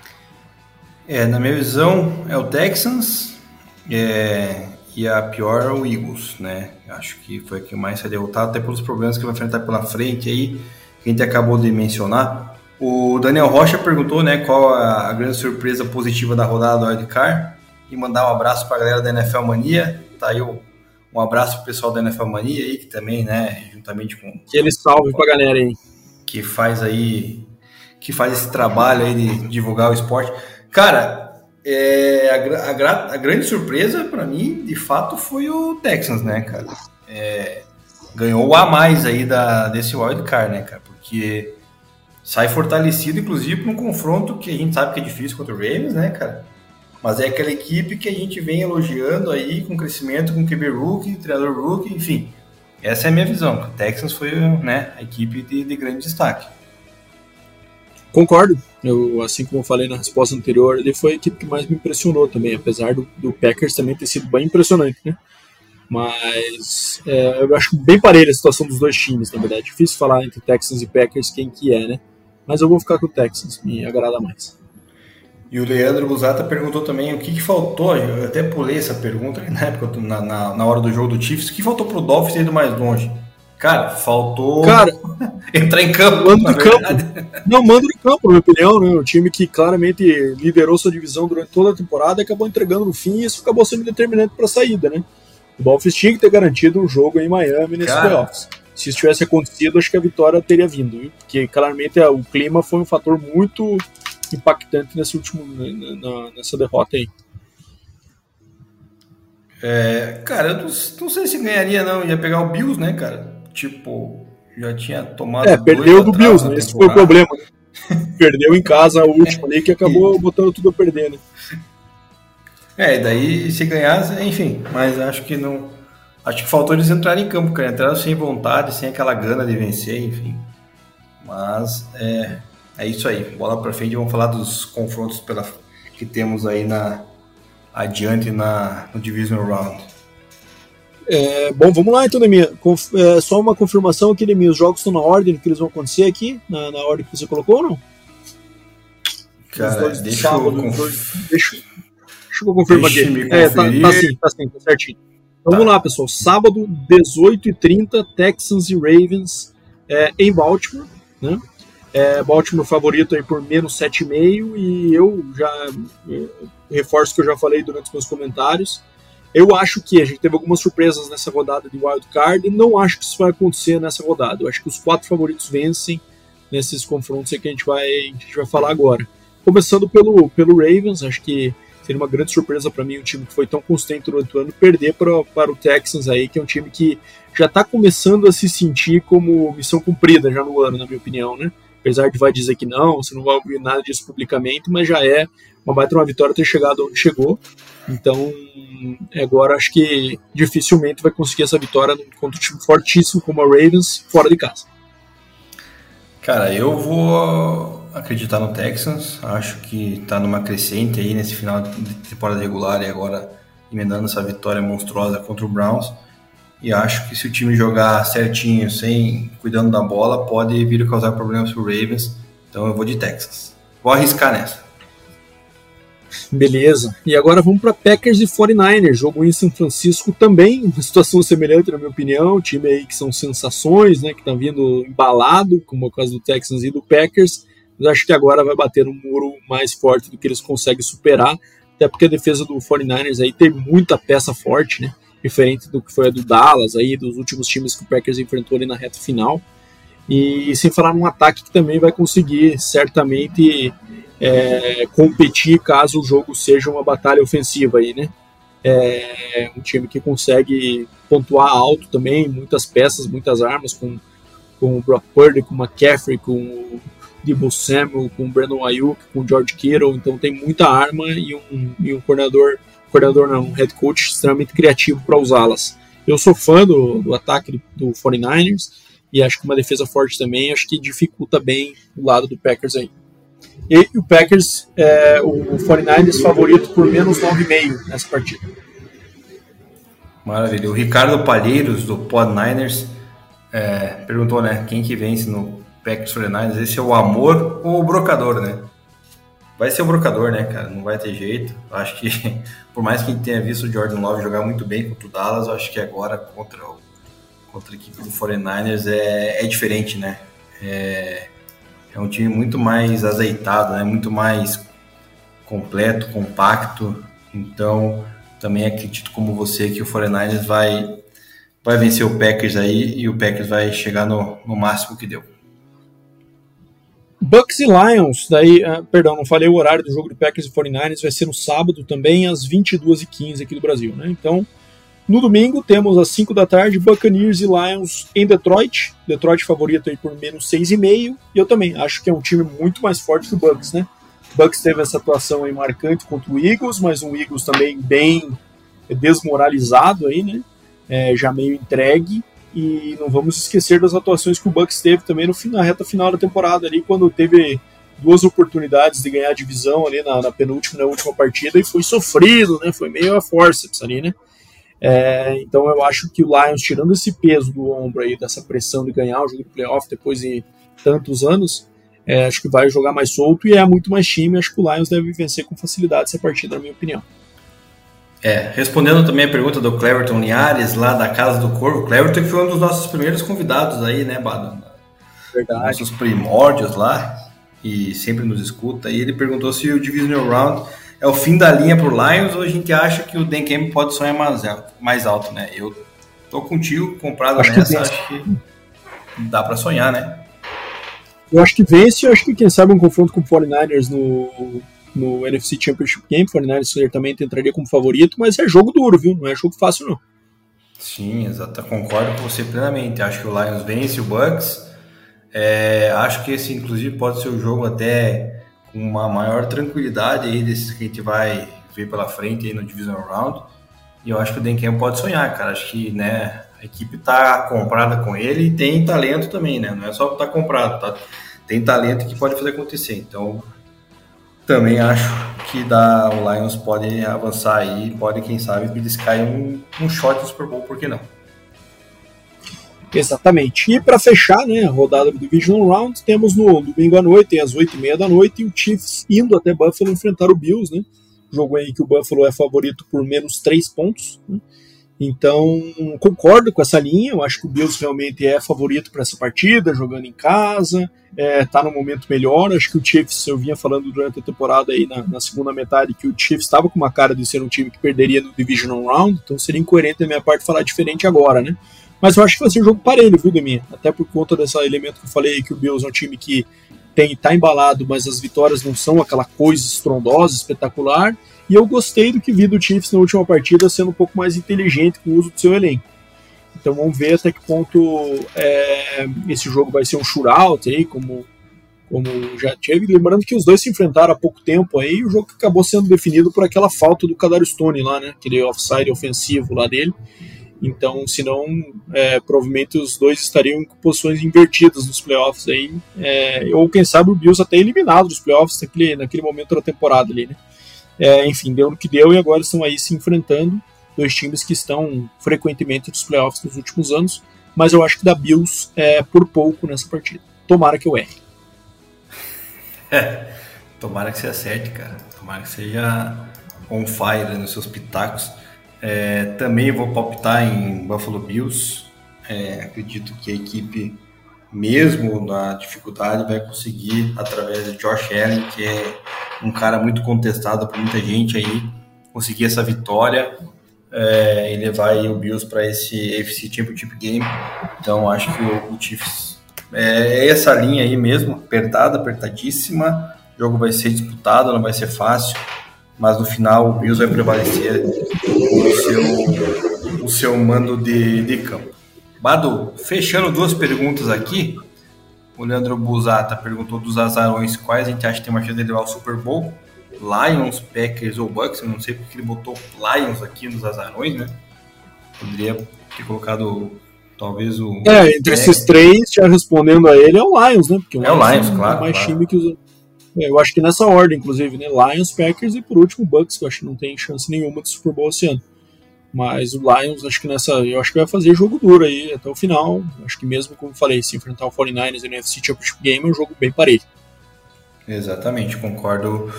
Na minha visão, é o Texans, e a pior é o Eagles, né? Acho que foi a que mais se derrotado, até pelos problemas que vai enfrentar pela frente aí, que a gente acabou de mencionar. O Daniel Rocha perguntou, né, qual a grande surpresa positiva da rodada do Wildcard, e mandar um abraço pra galera da NFL Mania. Tá aí um abraço pro pessoal da NFL Mania aí, que também, né, juntamente com... Que ele salve pra galera aí. Que faz esse trabalho aí de divulgar o esporte. Cara... A grande surpresa para mim, de fato, foi o Texans, né, cara? Ganhou o a mais aí desse wildcard, né, cara? Porque sai fortalecido, inclusive, para um confronto que a gente sabe que é difícil contra o Ravens, né, cara? Mas é aquela equipe que a gente vem elogiando aí, com crescimento, com QB rookie, treinador rookie, enfim. Essa é a minha visão. O Texans foi, né, a equipe de grande destaque. Concordo. Eu, assim como eu falei na resposta anterior, ele foi a equipe que mais me impressionou também, apesar do Packers também ter sido bem impressionante, né? Mas eu acho bem parelha a situação dos dois times, na verdade. Difícil falar entre Texans e Packers quem que é, né? Mas eu vou ficar com o Texans, me agrada mais. E o Leandro Guzata perguntou também o que faltou, eu até pulei essa pergunta na época, na hora do jogo do Chiefs, o que faltou pro Dolphins ir mais longe? Cara, faltou... Cara, entrar em campo. Mando do campo. Não, mando do campo, na minha opinião, né? O time que claramente liderou sua divisão durante toda a temporada acabou entregando no fim, e isso acabou sendo determinante para a saída, né? O Dolphins tinha que ter garantido um jogo em Miami nesse playoffs. Se isso tivesse acontecido, acho que a vitória teria vindo, hein? Porque claramente o clima foi um fator muito impactante nessa derrota aí. Cara, eu não sei se ganharia, não. Ia pegar o Bills, né, cara? Tipo, já tinha tomado... perdeu do Bills, né? Esse foi o problema. Perdeu em casa a última ali, que acabou botando tudo a perder, né? E daí se ganhasse, enfim. Mas acho que não... Acho que faltou eles entrarem em campo, cara. Entraram sem vontade, sem aquela gana de vencer, enfim. Mas é isso aí. Bola pra frente, vamos falar dos confrontos que temos aí adiante no Divisional Round. Bom, vamos lá então, Demir. Só uma confirmação aqui, Demir. Os jogos estão na ordem que eles vão acontecer aqui? Na ordem que você colocou ou não? Cara, deixa eu confirmar aqui. Tá certinho. Vamos lá, pessoal. Sábado, 18h30, Texans e Ravens em Baltimore, né? Baltimore favorito aí por menos 7,5, e eu já reforço que eu já falei durante os meus comentários. Eu acho que a gente teve algumas surpresas nessa rodada de Wildcard e não acho que isso vai acontecer nessa rodada. Eu acho que os quatro favoritos vencem nesses confrontos que a gente vai falar agora. Começando pelo Ravens, acho que seria uma grande surpresa para mim um time que foi tão constante durante o ano perder para o Texans aí, que é um time que já está começando a se sentir como missão cumprida já no ano, na minha opinião, né? Apesar de vai dizer que não, você não vai ouvir nada disso publicamente, mas já é uma baita uma vitória ter chegado onde chegou. Então, agora acho que dificilmente vai conseguir essa vitória contra um time fortíssimo como a Ravens, fora de casa. Cara, eu vou acreditar no Texans, acho que tá numa crescente aí nesse final de temporada regular e agora emendando essa vitória monstruosa contra o Browns. E acho que se o time jogar certinho, sem cuidando da bola, pode vir a causar problemas pro Ravens. Então eu vou de Texas. Vou arriscar nessa. Beleza. E agora vamos para Packers e 49ers. Jogo em São Francisco também. Uma situação semelhante, na minha opinião. Time aí que são sensações, né? Que tá vindo embalado, como é o caso do Texans e do Packers. Mas acho que agora vai bater um muro mais forte do que eles conseguem superar. Até porque a defesa do 49ers aí tem muita peça forte, né? Diferente do que foi a do Dallas, aí, dos últimos times que o Packers enfrentou ali na reta final. E sem falar num ataque que também vai conseguir certamente competir caso o jogo seja uma batalha ofensiva. Aí, né? Um time que consegue pontuar alto também, muitas peças, muitas armas, com o Brock Purdy, com o McCaffrey, com o Deebo Samuel, com o Brandon Ayuk, com o George Kittle. Então tem muita arma e um um head coach extremamente criativo para usá-las. Eu sou fã do ataque do 49ers e acho que uma defesa forte também, acho que dificulta bem o lado do Packers aí. E o Packers, o 49ers favorito por menos 9,5 nessa partida. Maravilha. O Ricardo Palheiros, do Podniners, perguntou, né, quem que vence no Packers 49ers, esse é o amor ou o brocador, né? Vai ser o brocador, né, cara? Não vai ter jeito. Acho que, por mais que tenha visto o Jordan Love jogar muito bem contra o Dallas, acho que agora contra a equipe do 49ers é diferente, né? É um time muito mais azeitado, né? Muito mais completo, compacto. Então, também acredito como você que o 49ers vai vencer o Packers aí e o Packers vai chegar no máximo que deu. Bucks e Lions, não falei o horário do jogo do Packers e 49ers, vai ser no sábado também, às 22h15 aqui do Brasil, né? Então, no domingo temos às 5 da tarde, Buccaneers e Lions em Detroit, favorito aí por menos 6,5, e eu também acho que é um time muito mais forte que o Bucks, né? O Bucks teve essa atuação aí marcante contra o Eagles, mas um Eagles também bem desmoralizado aí, né? Já meio entregue. E não vamos esquecer das atuações que o Bucks teve também na reta final da temporada, ali quando teve duas oportunidades de ganhar a divisão ali na última partida e foi sofrido, né? Foi meio a fórceps ali, né? Então eu acho que o Lions, tirando esse peso do ombro aí, dessa pressão de ganhar o jogo de playoff depois de tantos anos, acho que vai jogar mais solto e é muito mais time. Acho que o Lions deve vencer com facilidade essa partida, na minha opinião. Respondendo também a pergunta do Cleverton Linhares, lá da Casa do Corvo. O Cleverton que foi um dos nossos primeiros convidados aí, né, Bado? Verdade. Nossos primórdios lá, e sempre nos escuta. E ele perguntou se o Divisional Round é o fim da linha pro Lions ou a gente acha que o Dan Campbell pode sonhar mais alto, né? Eu tô contigo, comprado nessa, acho que dá pra sonhar, né? Eu acho que vence, eu acho que quem sabe um confronto com o 49ers no NFC Championship Game, o 49ers certamente entraria como favorito, mas é jogo duro, viu? Não é jogo fácil, não. Sim, exato. Concordo com você plenamente. Acho que o Lions vence o Bucks. Acho que esse, inclusive, pode ser um jogo até com uma maior tranquilidade aí desses que a gente vai ver pela frente aí no Divisional Round. E eu acho que o Dan Campbell pode sonhar, cara. Acho que, né, a equipe tá comprada com ele e tem talento também, né? Não é só tá comprado, tá? Tem talento que pode fazer acontecer. Então, também acho que o Lions pode avançar aí, pode, quem sabe, beliscar um shot do Super Bowl, por que não? Exatamente. E para fechar, né, a rodada do Divisional Round, temos no domingo à noite, às 8h30 da noite, o Chiefs indo até Buffalo enfrentar o Bills, né? Jogo aí que o Buffalo é favorito por menos 3 pontos, né? Então, concordo com essa linha, eu acho que o Bills realmente é favorito para essa partida, jogando em casa, está num momento melhor. Acho que o Chiefs, eu vinha falando durante a temporada aí na segunda metade, que o Chiefs estava com uma cara de ser um time que perderia no Divisional Round, então seria incoerente da minha parte falar diferente agora, né? Mas eu acho que vai ser um jogo parelho, viu, Deminha? Até por conta desse elemento que eu falei, que o Bills é um time que está embalado, mas as vitórias não são aquela coisa estrondosa, espetacular. E eu gostei do que vi do Chiefs na última partida, sendo um pouco mais inteligente com o uso do seu elenco. Então vamos ver até que ponto esse jogo vai ser um shootout, aí, como já teve. Lembrando que os dois se enfrentaram há pouco tempo, aí, e o jogo acabou sendo definido por aquela falta do Kadarius Toney lá, né? Aquele offside ofensivo lá dele. Então, senão, provavelmente os dois estariam em posições invertidas nos playoffs, aí, ou quem sabe o Bills até eliminado dos playoffs naquele momento da temporada ali, né? Enfim, deu no que deu e agora estão aí se enfrentando, dois times que estão frequentemente nos playoffs nos últimos anos, mas eu acho que dá Bills por pouco nessa partida. Tomara que eu erre. Tomara que você acerte, cara. Tomara que seja on fire nos seus pitacos. Também vou palpitar em Buffalo Bills. Acredito que a equipe, mesmo na dificuldade, vai conseguir, através de Josh Allen, que é um cara muito contestado por muita gente aí, conseguir essa vitória e levar aí o Bills para esse AFC Championship Game. Então acho que o Chiefs é essa linha aí mesmo, apertada, apertadíssima. O jogo vai ser disputado, não vai ser fácil, mas no final o Bills vai prevalecer o seu mando de campo. Badu, fechando duas perguntas aqui, o Leandro Buzata perguntou dos azarões quais a gente acha que tem uma chance de levar o Super Bowl, Lions, Packers ou Bucks. Eu não sei porque ele botou Lions aqui nos azarões, né? Poderia ter colocado talvez o... entre esses três, já respondendo a ele, é o Lions, né? Porque o Lions, claro. É mais claro. Time que os... eu acho que nessa ordem, inclusive, né? Lions, Packers e por último Bucks, que eu acho que não tem chance nenhuma de Super Bowl esse ano. Mas o Lions, eu acho que vai fazer jogo duro aí até o final. Acho que mesmo, como eu falei, se enfrentar o 49ers e o NFC Championship Game é um jogo bem parelho. Exatamente, concordo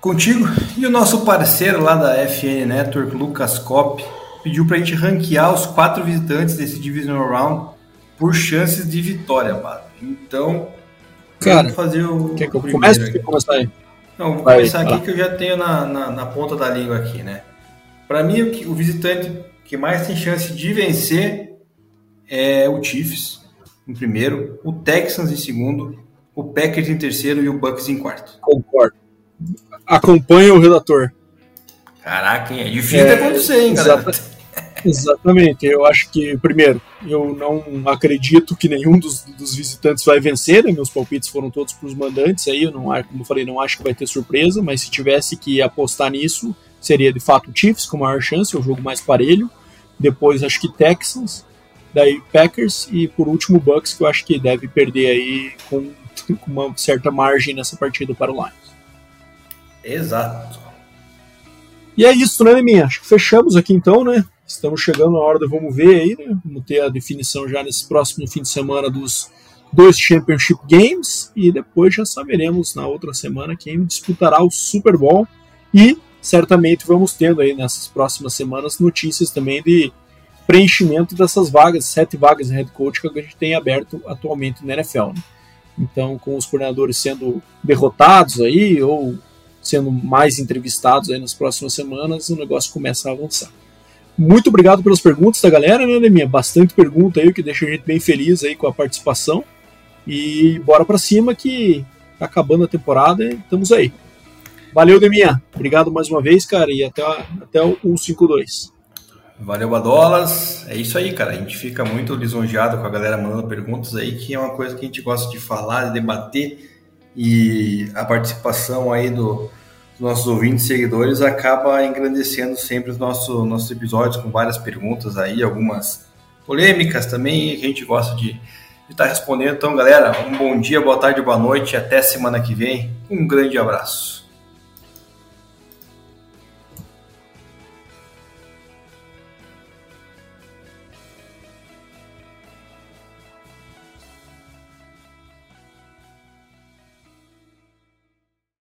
contigo. E o nosso parceiro lá da FN Network, Lucas Kopp, pediu pra gente ranquear os 4 visitantes desse Divisional Round por chances de vitória, Bado. Então, cara, fazer o... Quer que eu comece ou quer começar aí? Não, vou começar aqui que eu já tenho na ponta da língua aqui, né? Para mim, o visitante que mais tem chance de vencer é o Chiefs em primeiro, o Texans em segundo, o Packers em terceiro e o Bucks em quarto. Concordo. Acompanha o relator. Caraca, é difícil de acontecer, hein, galera? Exatamente. Eu acho que, primeiro, eu não acredito que nenhum dos visitantes vai vencer, né? Meus palpites foram todos para os mandantes. Aí, eu não, como eu falei, não acho que vai ter surpresa, mas se tivesse que apostar nisso... seria de fato o Chiefs com maior chance, é o jogo mais parelho, depois acho que Texans, daí Packers e por último Bucks, que eu acho que deve perder aí com uma certa margem nessa partida para o Lions. Exato. E é isso, né, Leminha? Acho que fechamos aqui então, né? Estamos chegando na hora do vamos ver aí, né? Vamos ter a definição já nesse próximo fim de semana dos 2 Championship Games e depois já saberemos na outra semana quem disputará o Super Bowl e certamente vamos tendo aí nessas próximas semanas notícias também de preenchimento dessas vagas, 7 vagas de head coach que a gente tem aberto atualmente na NFL, né? Então, com os coordenadores sendo derrotados aí ou sendo mais entrevistados aí nas próximas semanas, o negócio começa a avançar. Muito obrigado pelas perguntas da galera, né, Leminha? Bastante pergunta aí, o que deixa a gente bem feliz aí com a participação. E bora pra cima que tá acabando a temporada e estamos aí. Valeu, Deminha. Obrigado mais uma vez, cara, e até o 152. Valeu, Badolas. É isso aí, cara. A gente fica muito lisonjeado com a galera mandando perguntas aí, que é uma coisa que a gente gosta de falar, de debater, e a participação aí dos nossos ouvintes e seguidores acaba engrandecendo sempre os nossos episódios com várias perguntas aí, algumas polêmicas também, que a gente gosta de estar respondendo. Então, galera, um bom dia, boa tarde, boa noite, até semana que vem. Um grande abraço.